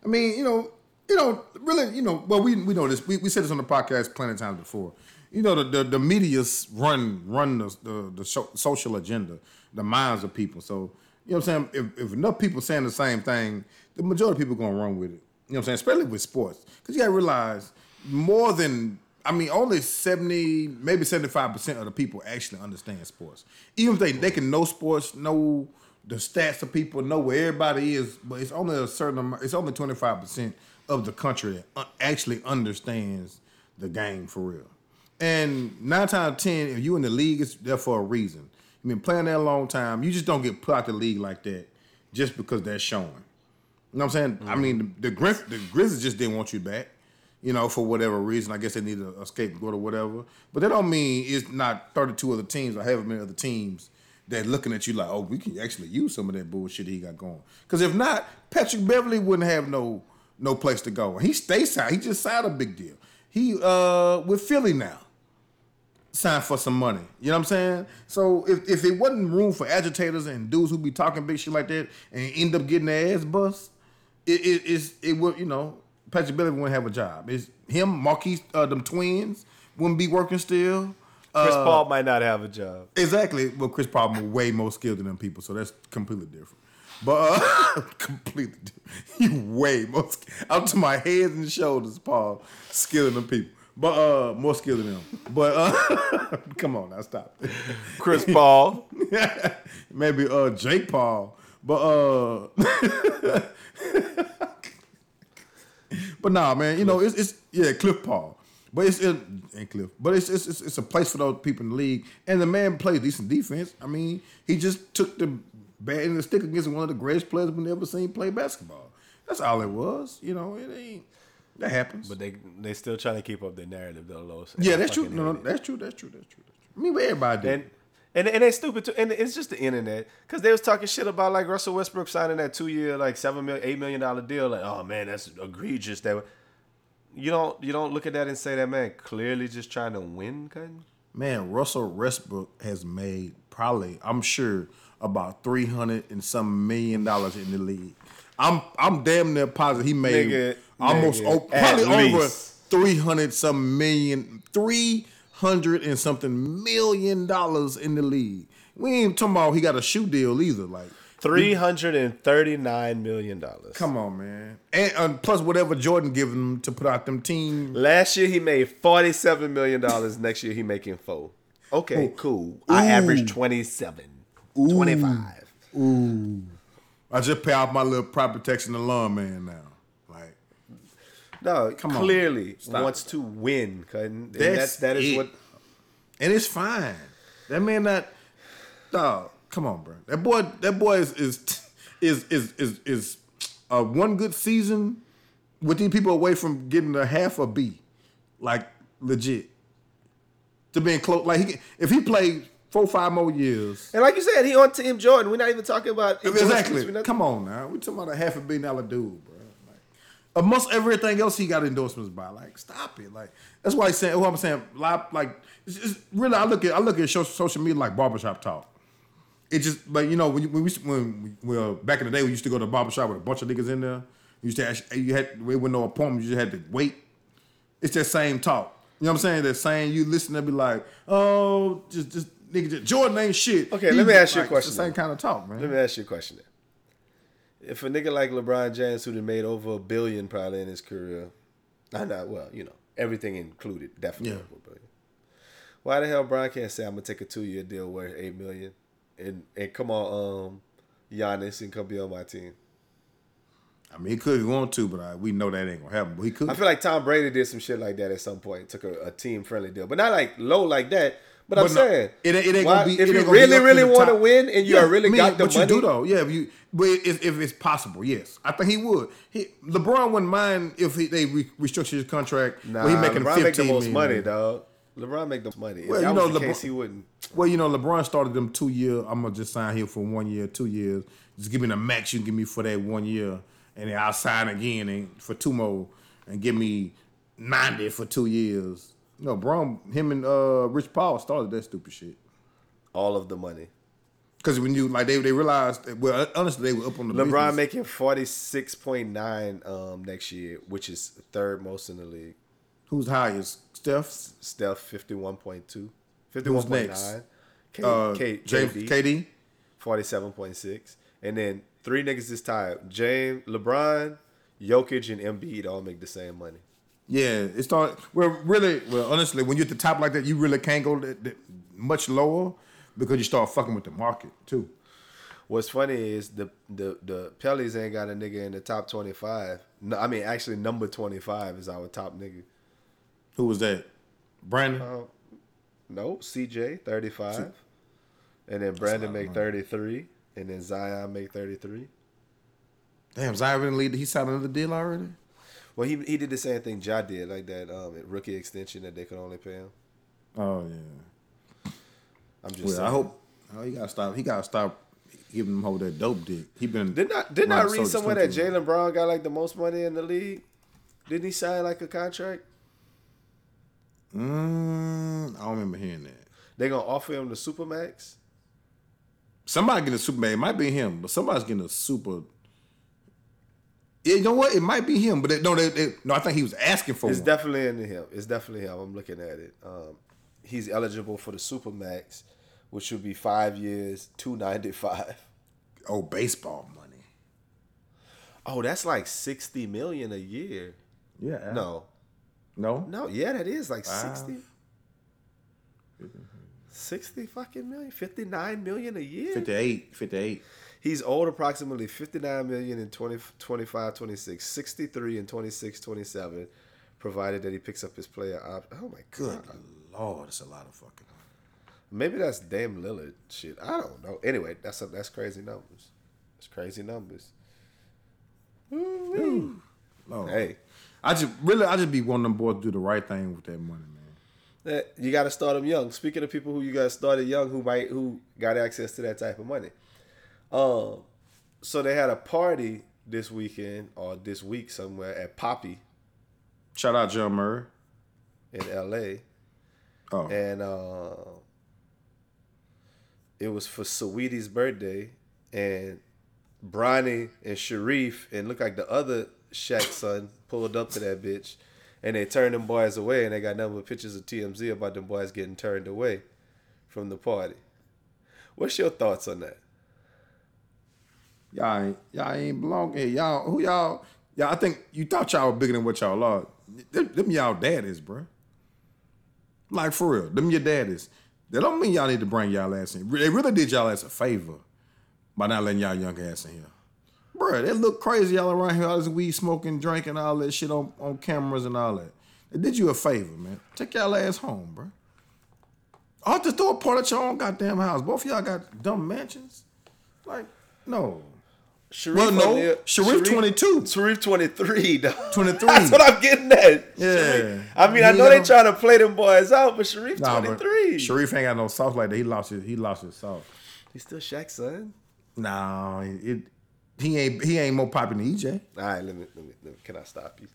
I mean, really, well, we know this. We said this on the podcast plenty of times before. You know, the media's run the social agenda, the minds of people. So, you know what I'm saying? If enough people saying the same thing, the majority of people are going to run with it. You know what I'm saying? Especially with sports. Because you got to realize only 70, maybe 75% of the people actually understand sports. Even if they can know sports, know the stats of people, know where everybody is, but it's only a certain amount, it's only 25% of the country that actually understands the game for real. And 9 times out of 10, if you're in the league, it's there for a reason. You've been playing there a long time. You just don't get put out the league like that just because they're showing. You know what I'm saying? Mm-hmm. I mean, the Grizzlies just didn't want you back, for whatever reason. I guess they needed a scapegoat or whatever. But that don't mean it's not 32 other teams or however many other teams that looking at you like, oh, we can actually use some of that bullshit he got going. Because if not, Patrick Beverly wouldn't have no no place to go. And he stays out. He just signed a big deal. He with Philly now. Signed for some money. You know what I'm saying? So if it wasn't room for agitators and dudes who be talking big shit like that and end up getting their ass bust, it would, you know, Patrick Beverly wouldn't have a job. It's him, Marquise, them twins wouldn't be working still. Chris Paul might not have a job. Exactly. Well, Chris Paul is way more skilled than them people, so that's completely different. But completely different. He way more skilled. Up to my heads and shoulders, Paul, skilled than them people. But more skilled than them. But come on, now stop. Chris Paul, maybe Jake Paul. But but nah, man, you know it's yeah, Cliff Paul. But it's and Cliff. But it's a place for those people in the league. And the man plays decent defense. I mean, he just took the bat and the stick against one of the greatest players we've ever seen play basketball. That's all it was. You know, it ain't. That happens. But they still trying to keep up their narrative, though, Los. Yeah, that's true. No, that's true. I mean, everybody did. And they stupid, too. And it's just the internet. Because they was talking shit about, like, Russell Westbrook signing that 2-year, like, $7 million, $8 million deal. Like, oh, man, that's egregious. That You don't look at that and say that, man, clearly just trying to win, cousin? Man, Russell Westbrook has made probably, I'm sure, about $300 and some million in the league. I'm damn near positive he made... Nigga. Almost probably over 300 and something million dollars in the league. We ain't talking about he got a shoe deal either. Like $339 million. Come on, man, and plus whatever Jordan giving him to put out them team. Last year he made $47 million. Next year he making $4 million. Okay, cool. I averaged 27, 25. Ooh, I just pay off my little crop protection alarm man now. No, come clearly on. Wants to win. And that is it. What. And it's fine. That man not. Dog, come on, bro. That boy is one good season with these people away from getting a half a B, like legit. To being close, like if he played 4 or 5 more years, and like you said, he on Team Jordan. We're not even talking about exactly. Come on now, we're talking about a half $1 billion dude, bro. Amongst everything else, he got endorsements by. Like, stop it. Like, that's why I'm saying. Like, it's really, I look at social media like barbershop talk. It just, but you know, when we back in the day, we used to go to a barbershop with a bunch of niggas in there. You used to ask, we were no appointment. You just had to wait. It's that same talk. You know what I'm saying? That same. You listen and be like, oh, just nigga, Jordan ain't shit. Okay, let me ask you a question. It's the same kind of talk, man. Let me ask you a question. If a nigga like LeBron James, who done made over $1 billion probably in his career, everything included, definitely over $1 billion. Why the hell Bron can't say, I'm going to take a 2-year deal worth $8 million and come on Giannis and come be on my team? I mean, he could want to, but we know that ain't going to happen, but he could. I feel like Tom Brady did some shit like that at some point, took a team-friendly deal, but not like low like that. But I'm saying, it ain't gonna be. If you really want to win and you really got the money, but you do though, yeah. If it's possible, yes, I think he would. LeBron wouldn't mind if they restructured his contract. Nah, he making LeBron make the most money, dog. LeBron make the most money. Well, you know, LeBron, he wouldn't. Well, you know, LeBron started them 2-year. I'm gonna just sign here for 1 year, 2 years. Just give me the max you can give me for that 1 year, and then I'll sign again and for 2 more, and give me 90 for 2 years. No, Bron, him and Rich Paul started that stupid shit. All of the money. Because when you, like, they realized, well, honestly, they were up on the LeBron business. Making 46.9 next year, which is third most in the league. Who's highest? Steph? Steph, 51.2. 51.9. KD? 47.6. And then 3 niggas this time. James, LeBron, Jokic, and Embiid all make the same money. Yeah, it started. Honestly, when you're at the top like that, you really can't go that much lower because you start fucking with the market too. What's funny is the Pellies ain't got a nigga in the top 25. No, I mean actually number 25 is our top nigga. Who was that? Brandon? No, CJ 35, and then Brandon make 33, and then Zion make 33. Damn, Zion didn't lead. He signed another deal already. Well, he did the same thing Ja did, like that rookie extension that they could only pay him. Oh yeah. I'm just saying. I hope. Oh, he gotta stop. Giving him hold that dope dick. He been didn't I read somewhere that Jaylen Brown got like the most money in the league? Didn't he sign like a contract? I don't remember hearing that. They gonna offer him the Supermax? Somebody getting a Supermax. It might be him, but somebody's getting a super. You know what? It might be him, but I think he was asking for it. It's definitely in him. It's definitely him. I'm looking at it. He's eligible for the Supermax, which would be 5 years, $295 million. Oh, baseball money. Oh, that's like $60 million a year. Yeah. No. Yeah, that is like 60. 60 fucking million, $59 million a year. 58. He's owed approximately $59 million in 2025-26, $63 million in 26-27, provided that he picks up his player option. Oh my God. Good Lord, it's a lot of fucking money. Maybe that's Dame Lillard shit. I don't know. Anyway, that's crazy numbers. It's crazy numbers. Ooh. Lord. Hey, I just be wanting them boys to do the right thing with that money, man. You got to start them young. Speaking of people who you got to started young who got access to that type of money. So they had a party this weekend or this week somewhere at Poppy. Shout out John Murray in L.A. Oh, and it was for Saweetie's birthday, and Bronny and Shareef and look like the other Shaq son pulled up to that bitch, and they turned them boys away, and they got nothing but pictures of TMZ about them boys getting turned away from the party. What's your thoughts on that? Y'all ain't belong here. I think you thought y'all were bigger than what y'all are. Them y'all daddies, bro. Like for real, them your daddies. That don't mean y'all need to bring y'all ass in. They really did y'all ass a favor by not letting y'all young ass in here. Bruh, they look crazy y'all around here, all this weed smoking, drinking, all that shit on cameras and all that. They did you a favor, man. Take y'all ass home, bruh. Or just throw a part at your own goddamn house. Both of y'all got dumb mansions. Like, no. Shareef 22. Shareef 23, though. 23. That's what I'm getting at. Yeah. Shareef. I mean, I know they trying to play them boys out, but Shareef 23. Shareef ain't got no sauce like that. He lost his sauce. He's still Shaq's son. Nah, he ain't more popular than EJ. All right, let me can I stop you?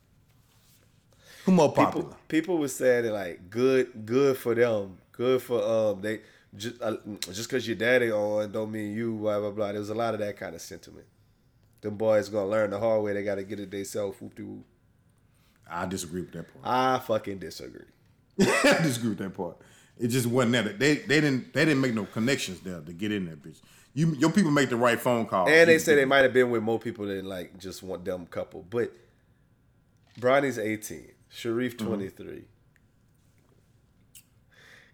Who more popular? People were saying that like good for them. Good for they just cause your daddy on don't mean you, blah blah blah. There was a lot of that kind of sentiment. Them boys gonna learn the hard way. They gotta get it themselves. Whoop-de-whoop. I disagree with that part. I fucking disagree. I disagree with that part. It just wasn't that. They didn't make no connections there to get in that bitch. Your people make the right phone call. And they say they might have been with more people than like just one dumb couple. But Bronny's 18, Shareef 23. Mm-hmm.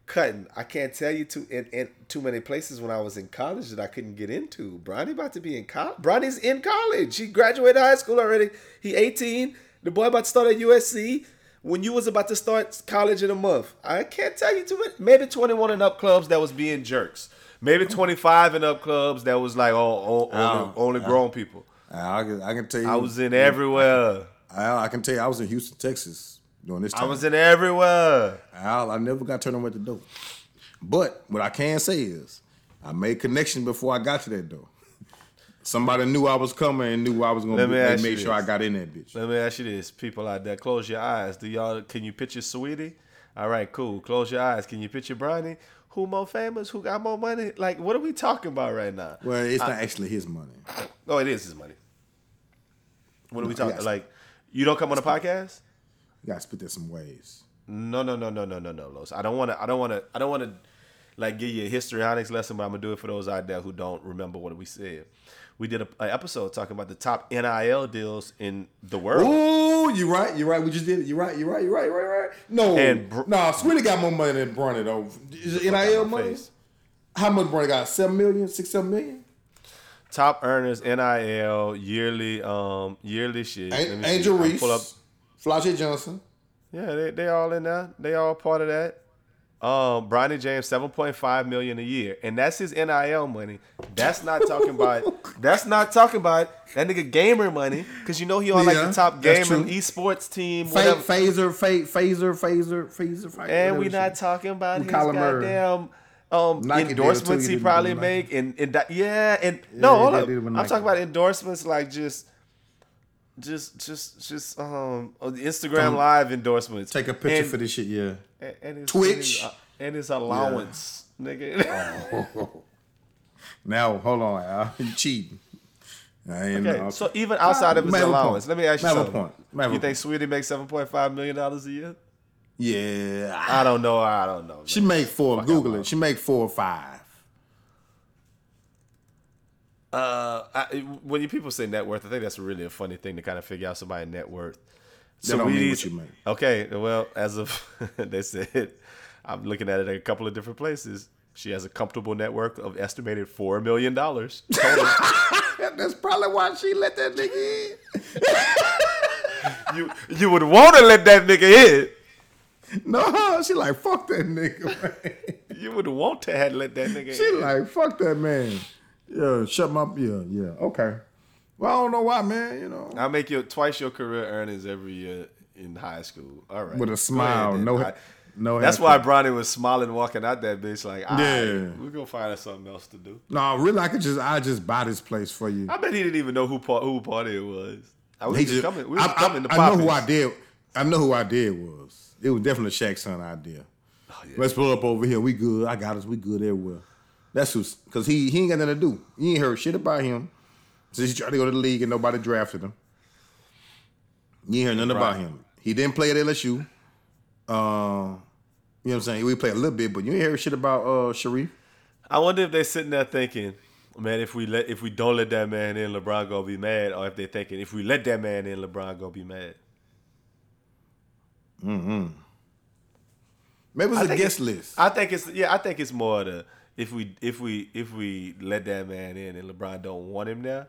Cutting. I can't tell you in too many places when I was in college that I couldn't get into. Bronny about to be in college. Bronny's in college. He graduated high school already. He 18. The boy about to start at USC. When you was about to start college in a month. I can't tell you too much. Maybe 21 and up clubs that was being jerks. Maybe 25 and up clubs that was like only grown people. I can tell you. I was in everywhere. I can tell you I was in Houston, Texas. During this time. I was in everywhere. I never got turned away at the door. But what I can say is I made connection before I got to that door. Somebody knew I was coming and knew I was going to make sure I got in that bitch. Let me ask you this. People out there, close your eyes. Can you picture Saweetie? All right, cool. Close your eyes. Can you picture Bronny? Who more famous? Who got more money? Like, what are we talking about right now? Well, it's not actually his money. No, it is his money. What are we talking about? Like, you don't come on a podcast? You gotta spit that some ways. No, Los. I don't wanna like give you a histrionics lesson, but I'm gonna do it for those out there who don't remember what we said. We did an episode talking about the top NIL deals in the world. Ooh, you're right. We just did it. You're right. No, Sweetie got more money than Bronny though. Is NIL money? How much Bronny got? 7 million, 6, 7 million. Top earners NIL yearly shit. Angel Reese. Pull up. Flaje Johnson. Yeah, they all in there. They all part of that. Bronny James, $7.5 million a year. And that's his NIL money. That's not talking about that nigga gamer money. Because you know he on like the top gamer esports team. Phaser. And we not talking about his goddamn endorsements he probably make, I'm talking about endorsements like just Instagram Live endorsements. Take a picture for this shit, yeah. And his, Twitch and his allowance, nigga. Oh. Now hold on, Al. You cheating. Okay, so even outside of his allowance, let me ask you something. You think Sweetie makes $7.5 million a year? Yeah. I don't know. Man. She make four. Google it. She make 4 or 5. When you people say net worth, I think that's really a funny thing to kind of figure out somebody's net worth. So that don't mean what you make. Okay, well, as of they said, I'm looking at it in a couple of different places. She has a comfortable net worth of estimated $4 million. That's probably why she let that nigga in. You would want to let that nigga in. No, she like, fuck that nigga, man. You would want to have let that nigga in. She like, fuck that man. Yeah, shut my... Yeah, okay. Well, I don't know why, man, you know. I'll make you twice your career earnings every year in high school. All right. With a smile. No, that's why Bronny was smiling walking out that bitch like, we're going to find us something else to do. No, really, I just buy this place for you. I bet he didn't even know who party it was. I know who I did was. It was definitely Shaq's son idea. Oh, yeah. Let's pull up over here. We good. I got us. We good everywhere. That's who's, because he ain't got nothing to do. You ain't heard shit about him. Since he tried to go to the league and nobody drafted him. You ain't heard nothing about him. He didn't play at LSU. You know what I'm saying? We play a little bit, but you ain't hear shit about Shareef. I wonder if they're sitting there thinking, man, if we don't let that man in, LeBron gonna be mad, or if they're thinking, if we let that man in, LeBron gonna be mad. Mm-hmm. Maybe it's a guest list. I think it's more the if we let that man in and LeBron don't want him there,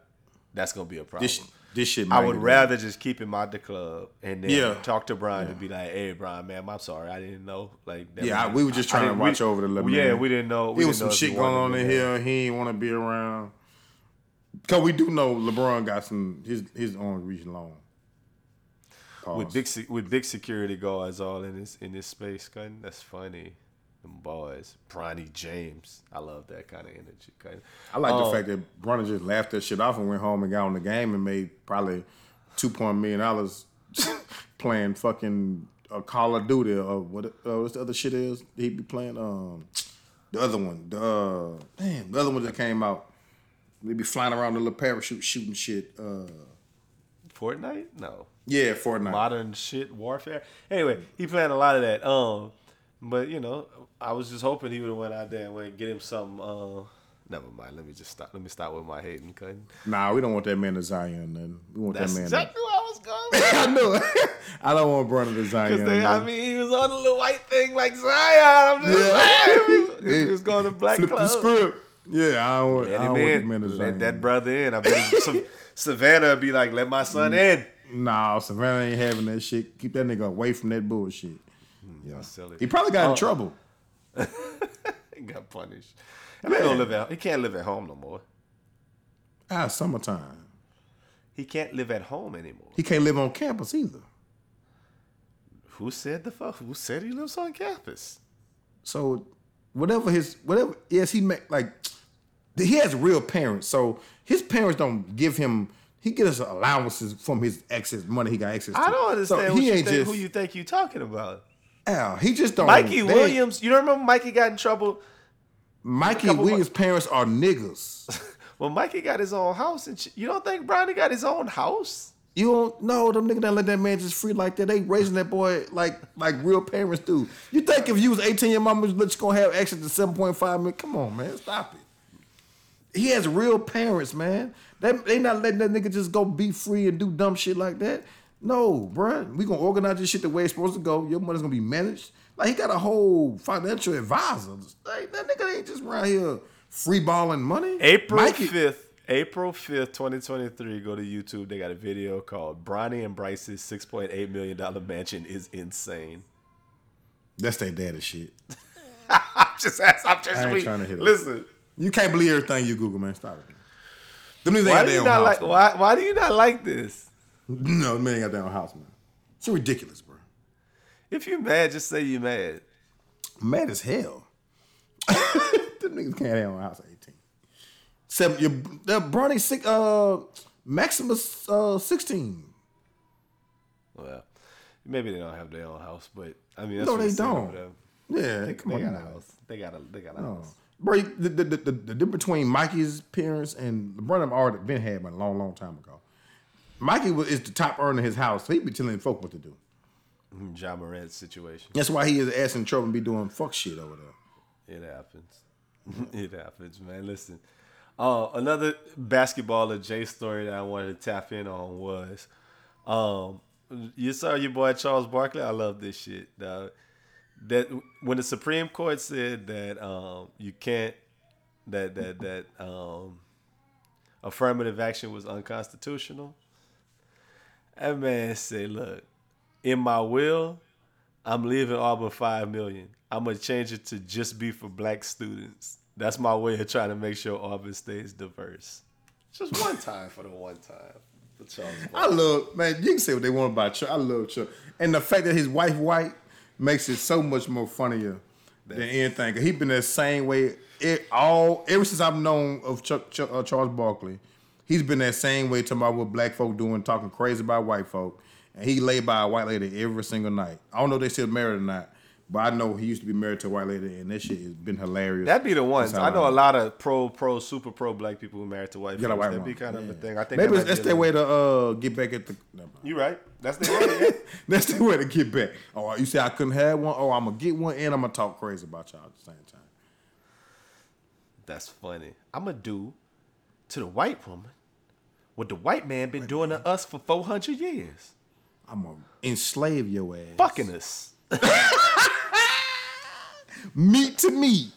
that's gonna be a problem. This shit. I would rather just keep him out the club and then talk to Brian and be like, "Hey, Brian, man, I'm sorry, I didn't know." Like, that we were just trying to watch over the little man. Yeah, we didn't know. There was some shit going on in here. He ain't want to be around. Cause we do know LeBron got some his own reach long. With big security guards all in this space, cutting. That's funny. Them boys, Bronny James. I love that kind of energy. I like the fact that Bronny just laughed that shit off and went home and got on the game and made probably $2 million playing fucking Call of Duty or what's the other shit is he be playing. The other one, the other one that came out. They be flying around the little parachute shooting shit. Fortnite? No. Yeah, Fortnite. Modern shit warfare. Anyway, he playing a lot of that. But, you know, I was just hoping he would have went out there and went get him something. Never mind. Let me just stop. Let me start with my hating. Nah, we don't want that man to Zion. Then we want that man. That's exactly where I was going. I knew it. I don't want Bronny to Zion. Because he was on the little white thing like Zion. I'm just he was going to black club. Flip the script. Yeah, I don't want that man to Zion. Let that brother in. I bet Savannah would be like, let my son in. Nah, Savannah ain't having that shit. Keep that nigga away from that bullshit. Yeah, silly. He probably got in trouble. He got punished. He can't live at home no more. Summertime. He can't live at home anymore. He can't live on campus either. Who said he lives on campus? So, whatever. Yes, he has real parents. So his parents don't give him. He gets allowances from his excess money. He got excess. I don't understand. So who you think you talking about? Al, he just don't. Williams, you don't remember Mikey got in trouble? Mikey Williams' parents are niggas. Well, Mikey got his own house, and you don't think Bronny got his own house? You don't know them niggas that let that man just free like that. They raising that boy like real parents do. You think if you was 18, your mama was just gonna have access to $7.5 million? Come on, man, stop it. He has real parents, man. They not letting that nigga just go be free and do dumb shit like that. No, bruh, we gonna organize this shit the way it's supposed to go. Your money's gonna be managed. Like, he got a whole financial advisor. Like, that nigga ain't just around here free balling money. April 5th, 2023, go to YouTube. They got a video called Bronny and Bryce's $6.8 million mansion is insane. That's their daddy shit. I'm just trying to hit it. Listen. You can't believe everything you Google, man. Stop it. Why do you not like this? No, man ain't got that on house, man. It's ridiculous, bro. If you mad, just say you mad. Mad as hell. Them niggas can't have on house 18. Except your Bronny six, Maximus 16. Well, maybe they don't have their own house, but I mean, that's no, what they don't. Yeah, they got a house. They got a house. Bro, the difference between Mikey's parents and LeBron already been had one a long, long time ago. Mikey is the top earner in his house, so he be telling folk what to do. Ja Morant's situation. That's why he is asking trouble and be doing fuck shit over there. It happens. It happens, man. Listen. Another basketball adjacent story that I wanted to tap in on was you saw your boy Charles Barkley. I love this shit, dog. That when the Supreme Court said that you can't that affirmative action was unconstitutional, that man said, "Look, in my will, I'm leaving Auburn $5 million. I'm gonna change it to just be for black students. That's my way of trying to make sure Auburn stays diverse." Just one time for the one time. For Charles Barkley. I love, man. You can say what they want about Chuck. I love Chuck, and the fact that his wife white. Makes it so much more funnier than anything. He's been the same way ever since I've known of Charles Barkley. He's been that same way talking about what black folk doing, talking crazy about white folk. And he lay by a white lady every single night. I don't know if they still married or not, but I know he used to be married to a white lady, and that shit has been hilarious. That'd be the ones. I know a lot of super pro black people who married to white people. That'd be kind of a thing. I think maybe that's their way to get back at the... You right. That's their way. That's their way to get back. Oh, you say I couldn't have one? Oh, I'm going to get one, and I'm going to talk crazy about y'all at the same time. That's funny. I'm going to do to the white woman what the white man been doing to us for 400 years. I'm going to enslave your ass. Fucking us. Meat to meat.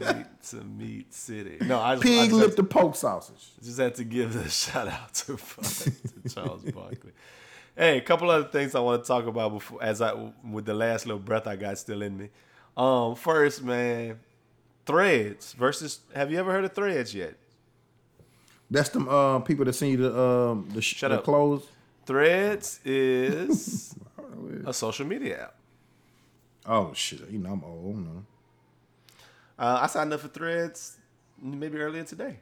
Meat to meat city. No, pig lip to poke sausage. Just had to give a shout out to Charles Barkley. Hey, a couple other things I want to talk about before, with the last little breath I got still in me. First, man, Threads versus. Have you ever heard of Threads yet? That's them people that send you the clothes. Threads is a social media app. Oh, shit. You know, I'm old. No. I signed up for Threads maybe earlier today.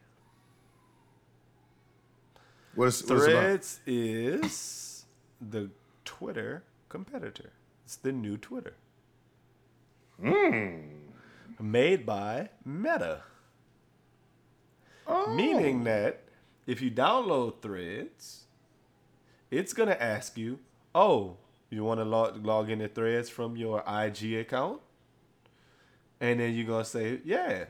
Threads is the Twitter competitor. It's the new Twitter. Made by Meta. Oh. Meaning that if you download Threads, it's going to ask you, oh, you want to log into Threads from your IG account? And then you're going to say, yeah.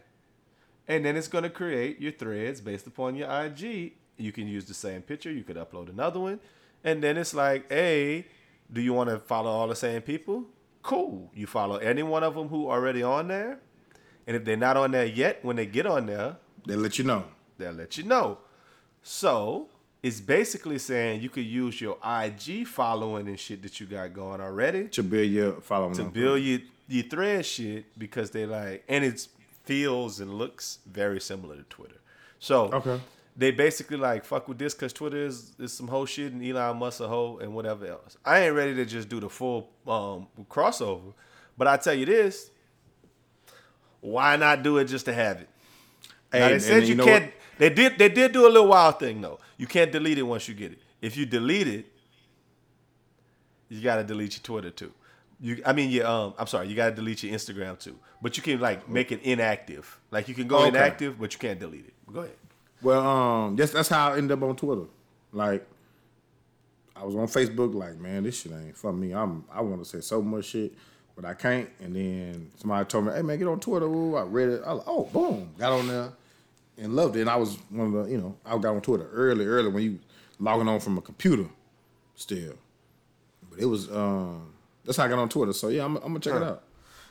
And then it's going to create your Threads based upon your IG. You can use the same picture. You could upload another one. And then it's like, hey, do you want to follow all the same people? Cool. You follow any one of them who are already on there. And if they're not on there yet, when they get on there, they'll let you know. So it's basically saying you could use your IG following and shit that you got going already to build your following. To build your Thread shit, because they like, and it feels and looks very similar to Twitter. So They basically like, fuck with this because Twitter is some hoe shit and Elon Musk a hoe and whatever else. I ain't ready to just do the full crossover, but I tell you this, why not do it just to have it? Now, they said you can't. They did do a little wild thing though. You can't delete it once you get it. If you delete it, you gotta delete your Twitter too. You gotta delete your Instagram too. But you can like make it inactive. Like you can go inactive, but you can't delete it. Go ahead. Well, that's how I ended up on Twitter. Like I was on Facebook, like, man, this shit ain't for me. I want to say so much shit, but I can't. And then somebody told me, hey man, get on Twitter. Ooh, I read it. I was like, oh, boom, got on there. And loved it. And I was one of the, I got on Twitter early when you logging on from a computer still. But it was, that's how I got on Twitter. So, yeah, I'm going to check it out.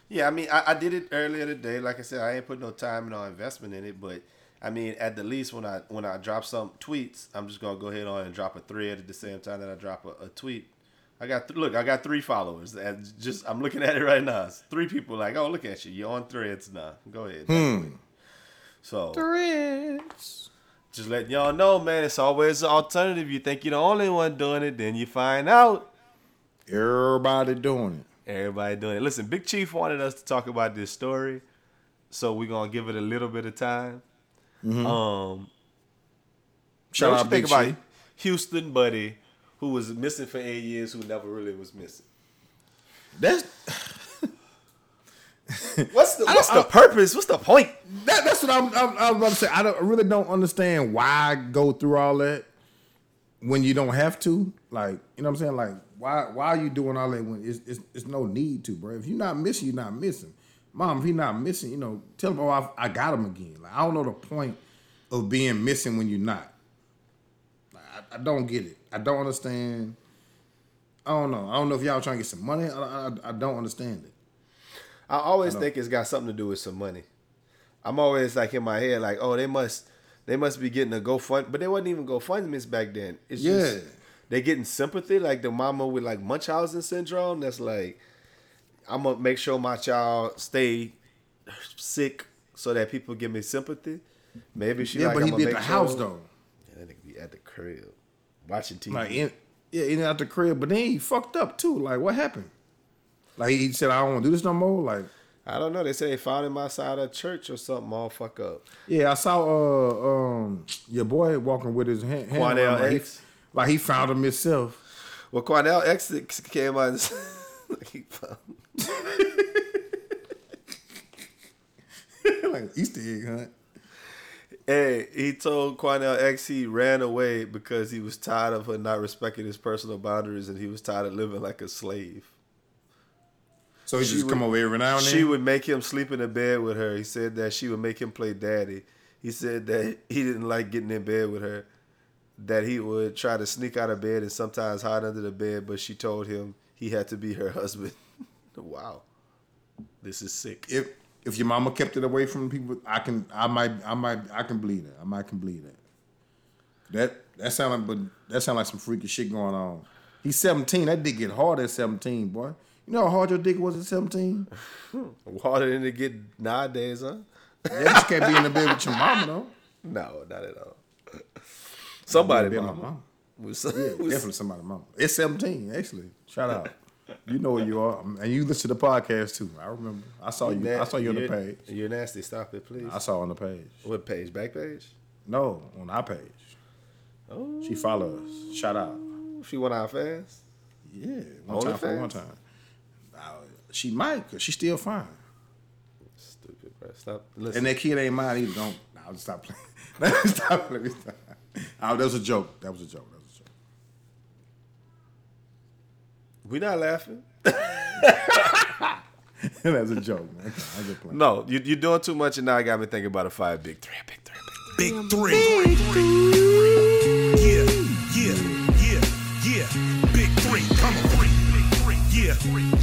Yeah, I mean, I did it earlier today. Like I said, I ain't put no time and no investment in it. But, I mean, at the least when I drop some tweets, I'm just going to go ahead on and drop a thread at the same time that I drop a tweet. I got 3 followers. And just I'm looking at it right now. It's 3 people like, oh, look at you. You're on Threads now. Go ahead. So, Threads. Just letting y'all know, man, it's always an alternative. You think you're the only one doing it, then you find out. Everybody doing it. Listen, Big Chief wanted us to talk about this story, so we're gonna give it a little bit of time. Mm-hmm. Shout out to about Houston Buddy, who was missing for 8 years, who never really was missing. That's what's the purpose? What's the point? That's what I'm about to say. I really don't understand why I go through all that when you don't have to. Like, you know what I'm saying? Like, why are you doing all that when it's no need to, bro? If you're not missing, you're not missing. Mom, if he's not missing, you know, tell him, oh, I got him again. Like, I don't know the point of being missing when you're not. Like, I don't get it. I don't understand. I don't know. I don't know if y'all trying to get some money. I don't understand it. I always think it's got something to do with some money. I'm always like in my head, like, oh, they must be getting a GoFund, but they wasn't even GoFundMe's back then. It's just they getting sympathy, like the mama with like Munchausen syndrome. That's like, I'm going to make sure my child stay sick so that people give me sympathy. Maybe she but he be at the house, though. Yeah, that nigga be at the crib watching TV. Like, in at the crib, but then he fucked up, too. Like, what happened? Like, he said, I don't want to do this no more? Like, I don't know. They said they found him outside a church or something all fuck up. Yeah, I saw your boy walking with his hand. Quanell X. Like, he found him himself. Well, Quanell X came out and said, like an Easter egg hunt. Hey, he told Quanell X he ran away because he was tired of her not respecting his personal boundaries, and he was tired of living like a slave. So he just come over every now and then? She would make him sleep in the bed with her. He said that she would make him play daddy. He said that he didn't like getting in bed with her, that he would try to sneak out of bed and sometimes hide under the bed, but she told him he had to be her husband. Wow, this is sick. If your mama kept it away from people, I can believe that. That sound like some freaky shit going on. He's 17. That dick get hard at 17, boy. You know how hard your dick was at 17? Harder than it get nowadays, huh? Yeah, you just can't be in the bed with your mama though. No, not at all. Somebody mama. Definitely somebody's mama. It's 17, actually. Shout out. You know where you are. And you listen to the podcast too. I remember. I saw you on the page. You're nasty. Stop it, please. I saw on the page. What page? Back page? No, on our page. Oh. She followed us. Shout out. She went out fast? Yeah. One time. She might, because she's still fine. Stupid, bro. Stop. Listen. And that kid ain't mine either. Don't. Nah, I'll just stop playing. Stop playing. Oh, that was a joke. We're not laughing. That's a joke, man. No, you're doing too much, and now it got me thinking about a five. Big three. Yeah. Big three. Come on. Three.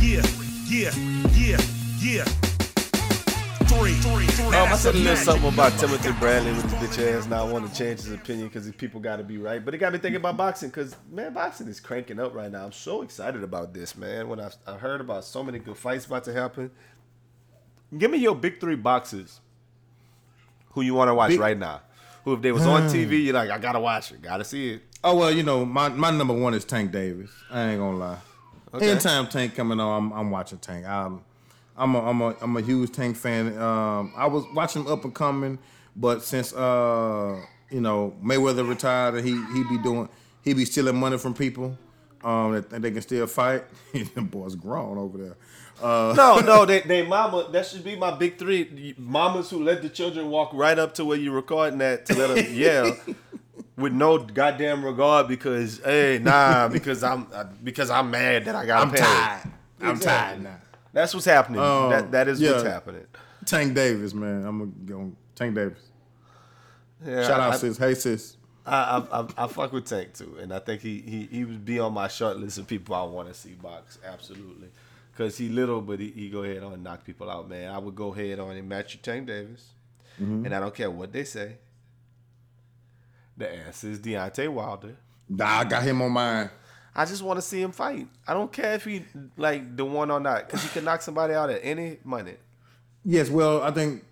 Yeah. Three. I said a little something about Timothy Bradley with the bitch ass. Now I want to change his opinion because these people got to be right. But it got me thinking about boxing because, man, boxing is cranking up right now. I'm so excited about this, man. When I heard about so many good fights about to happen. Give me your big three boxers who you want to watch right now. Who, if they was on TV, you're like, I got to watch it. Got to see it. Oh, well, you know, my number one is Tank Davis. I ain't going to lie. Okay. Anytime Tank coming on, I'm watching Tank. I'm a huge Tank fan. I was watching him up and coming, but since Mayweather retired, and he be stealing money from people that they can still fight. Them boys grown over there. They mama. That should be my big three. Mamas who let the children walk right up to where you're recording at to let them yell with no goddamn regard because I'm mad that I got. I'm tired now. That's what's happening. That is what's happening. Tank Davis, man. I'm going to go Tank Davis. Yeah, shout out, sis. Hey, sis. I fuck with Tank, too. And I think he would be on my short list of people I want to see box. Absolutely. Because he little, but he go ahead on and knock people out, man. I would go ahead on and match you Tank Davis. Mm-hmm. And I don't care what they say. The answer is Deontay Wilder. Nah, I got him on mine. I just want to see him fight. I don't care if he like the one or not, because he can knock somebody out at any minute. Yes, well, I think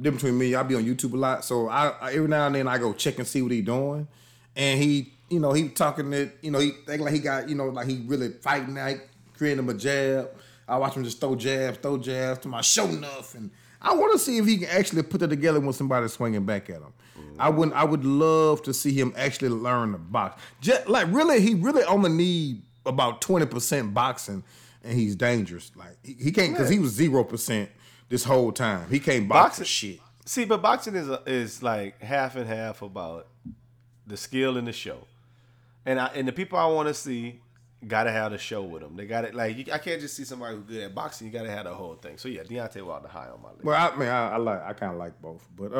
difference between me, I be on YouTube a lot, so I every now and then I go check and see what he doing, and he talking that he think like he got like he really fighting, like creating him a jab. I watch him just throw jabs to my show enough, and I want to see if he can actually put it together with somebody swinging back at him. Mm-hmm. I would love to see him actually learn to box. Just, like, really, he really only need about 20% boxing, and he's dangerous. Like, he can't, because he was 0% this whole time. He can't box for shit. See, but boxing is like half and half about the skill and the show. And the people I want to see gotta have the show with them. They got it. Like, I can't just see somebody who's good at boxing. You gotta have the whole thing. So yeah, Deontay Wilder high on my list. Well, I mean, I kind of like both, but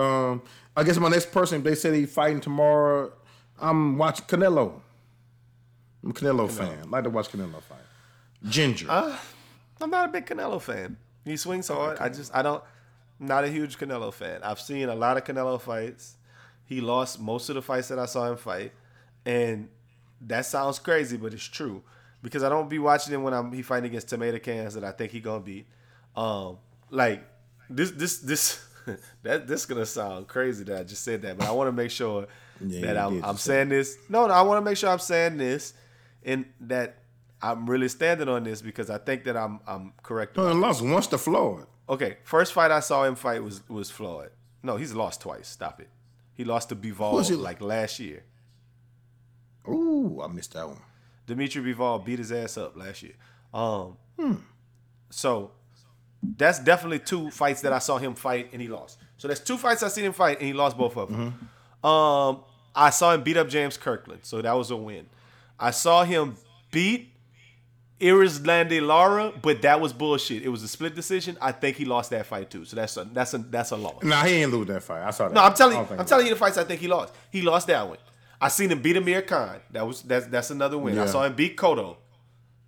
I guess my next person, if they said he's fighting tomorrow, I'm watching Canelo. I'm a Canelo fan. I like to watch Canelo fight. Ginger. I'm not a big Canelo fan. He swings hard. I'm not a huge Canelo fan. I've seen a lot of Canelo fights. He lost most of the fights that I saw him fight, and that sounds crazy, but it's true. Because I don't be watching him when he fighting against tomato cans that I think he gonna beat. Like this this gonna sound crazy that I just said that, but I want to make sure that I'm saying this. No, I want to make sure I'm saying this and that I'm really standing on this because I think that I'm correct. No, he lost once to Floyd. Okay, first fight I saw him fight was Floyd. No, he's lost twice. Stop it. He lost to Bivol like last year. Ooh, I missed that one. Dimitri Bivol beat his ass up last year. So that's definitely two fights that I saw him fight and he lost. So that's two fights I seen him fight and he lost both of them. Mm-hmm. I saw him beat up James Kirkland, so that was a win. I saw him beat Irizlandy Lara, but that was bullshit. It was a split decision. I think he lost that fight too. So that's a loss. Nah, he ain't lose that fight. I saw that. No, I'm telling you the fights I think he lost. He lost that one. I seen him beat Amir Khan. That's another win. Yeah. I saw him beat Cotto.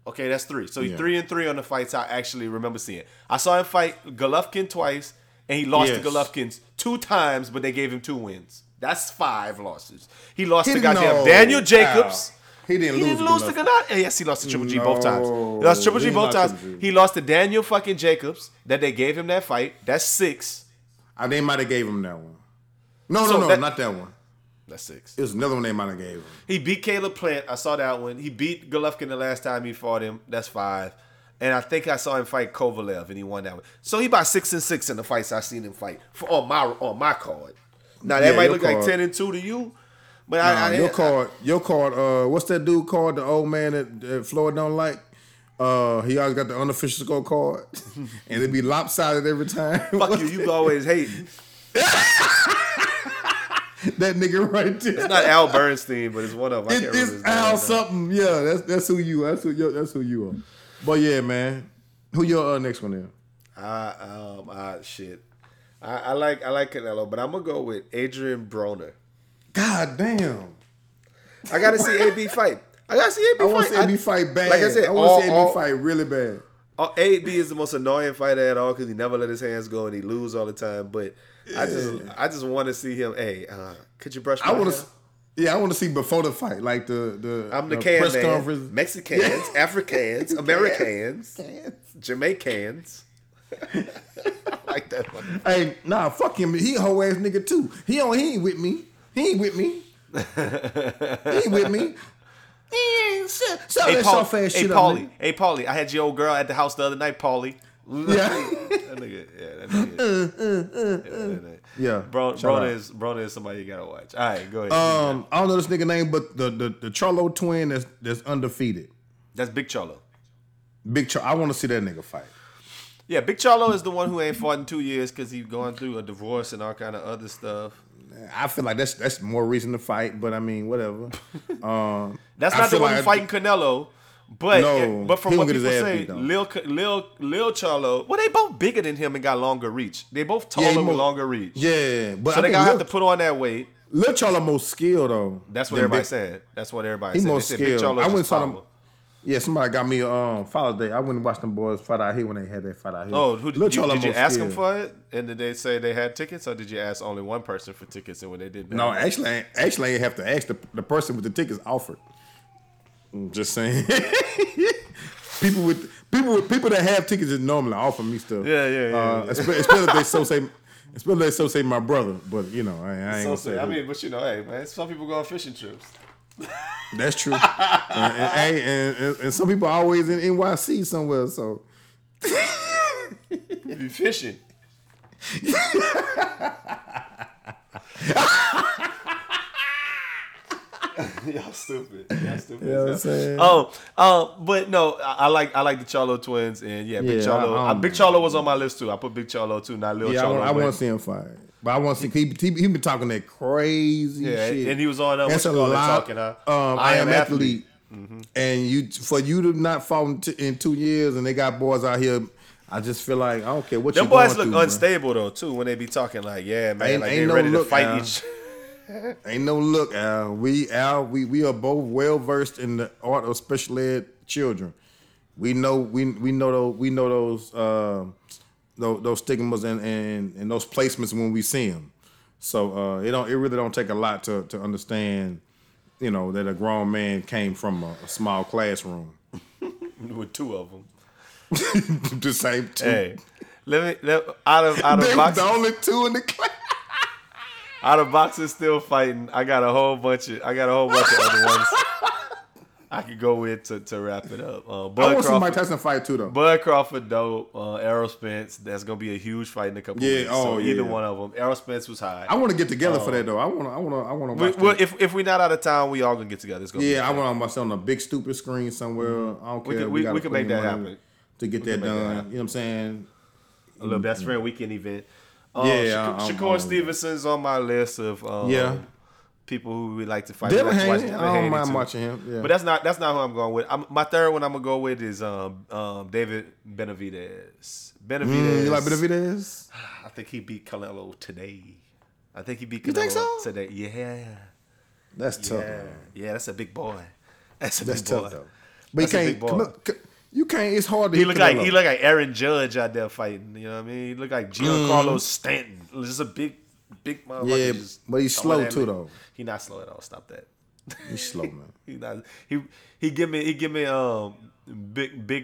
Okay, that's three. So he's 3-3 on the fights I actually remember seeing. I saw him fight Golovkin twice, and he lost to Golovkin two times, but they gave him two wins. That's five losses. He lost to goddamn Daniel Jacobs. He didn't lose to Golovkin. Yes, he lost to Triple G both times. He lost to Triple G both times. He lost to Daniel fucking Jacobs. That they gave him that fight. That's six. They might have gave him that one. No, not that one. That's six. It was another one they might have gave him. He beat Caleb Plant. I saw that one. He beat Golovkin the last time he fought him. That's five. And I think I saw him fight Kovalev, and he won that one. So he about 6-6 in the fights I seen him fight on my card. Now that might look card. Like 10-2 to you, but your card. What's that dude called? The old man that Floyd don't like. He always got the unofficial score card, and it be lopsided every time. Fuck you! You always hating. That nigga right there. It's not Al Bernstein, but it's one of them. It's Al something. Yeah, that's who you. That's who you are. But yeah, man. Who your next one is? Shit. I like Canelo, but I'm gonna go with Adrian Broner. God damn. I gotta see AB fight. I want to see AB fight bad. Like I said, I want to see AB fight really bad. AB is the most annoying fighter at all because he never let his hands go and he lose all the time. But I just want to see him. Hey, could you brush my hair? I want to see before the fight, like the press man, conference. Mexicans, Africans, Americans, Jamaicans. I like that one. Hey, nah, fuck him. He a whole ass nigga too. He ain't with me. Hey, Paulie. Hey, Paulie. I had your old girl at the house the other night, Paulie. Yeah. That nigga. Broner is somebody you gotta watch. All right, go ahead. I don't know this nigga name, but the Charlo twin that's undefeated. That's Big Charlo. I want to see that nigga fight. Yeah, Big Charlo is the one who ain't fought in 2 years because he's going through a divorce and all kind of other stuff. I feel like that's more reason to fight, but I mean, whatever. That's not the one fighting Canelo. But from what people say, Lil Charlo, well, they both bigger than him and got longer reach. They both taller with longer reach. Yeah, but so they gonna have to put on that weight. Lil Charlo most skilled though. That's what everybody said. That's what everybody said. He most skilled. I went saw them. Yeah, somebody got me Father's Day. I went and watched them boys fight out here when they had that fight out here. Oh, did you ask them for it? And did they say they had tickets, or did you ask only one person for tickets? And when they didn't, no, actually, I didn't have to ask the person with the tickets offered. Just saying, people that have tickets just normally offer me stuff. Yeah. Especially if they so say my brother, but you know, I ain't gonna say. I mean, but you know, hey man, some people go on fishing trips. That's true. and some people are always in NYC somewhere. So you be fishing. Y'all stupid. Y'all stupid. You know what I'm saying? But no, I like the Charlo twins, and Big Charlo. Big Charlo was on my list too. I put Big Charlo too, not Lil Charlo. I want to see him fight, but I want to see he been talking that crazy shit, and he was on that's a lot. Talking, I am athlete, mm-hmm. and you to not fall in 2 years, and they got boys out here. I just feel like I don't care what them boys look unstable though too when they be talking like they ready to fight each. Ain't no look, Al. We are both well versed in the art of special ed children. We know those stigmas and those placements when we see them. So it really don't take a lot to understand, that a grown man came from a small classroom with two of them, the same two. Hey, out of the only two in the class. Out of boxes still fighting. I got a whole bunch of other ones I could go with to wrap it up. Bud I want to see Mike Tyson fight too though. Bud Crawford, dope. Errol Spence. That's gonna be a huge fight in a couple weeks. Either one of them. Errol Spence was high. I want to get together for that though. I want to. Well, if we're not out of town, we all gonna get together. It's gonna be I want to on a big stupid screen somewhere. Mm-hmm. I don't care. We can make that happen. To get that done. You know what I'm saying? A little best friend weekend event. Shakur Stevenson's on my list of people who we like to fight. I don't mind watching him, but that's not who I'm going with. My third one I'm gonna go with is David Benavidez. You like Benavidez? I think he beat Canelo today. Today. Yeah, that's tough. Yeah, that's a big boy. That's a big boy. Though. But he can't. You can't. It's hard to. He look like Aaron Judge out there fighting. You know what I mean? He look like Giancarlo Stanton. Just a big motherfucker. Yeah, but he's slow too, though. He not slow at all. Stop that. He's slow, man. He not. He give me big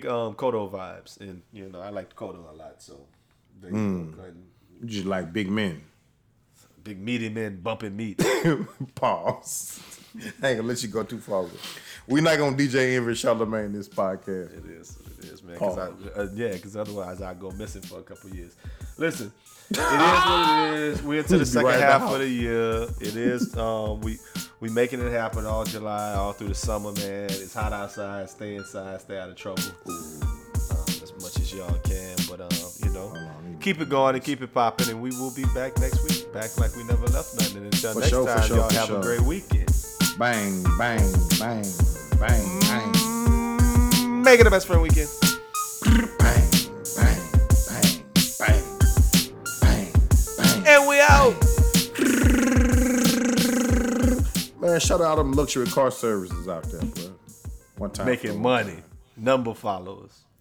Cotto vibes, and I like Cotto a lot. So you just like big men, big meaty men bumping meat. Pause. I ain't gonna let you go too far with it. We're not gonna DJ Envy Charlemagne this podcast. It is, man. Because otherwise I go missing for a couple years. Listen, it is what it is. We're into the second half of the year. It is. We making it happen all July, all through the summer, man. It's hot outside. Stay inside. Stay out of trouble. As much as y'all can, but keep it going and keep it popping, and we will be back next week. Back like we never left nothing. Until next time, y'all have a great weekend. Bang, bang, bang, bang, bang. Make it a best friend weekend. Bang, bang, bang, bang, bang, bang. And we out. Man, shout out them luxury car services out there, bro. Making money. Number followers.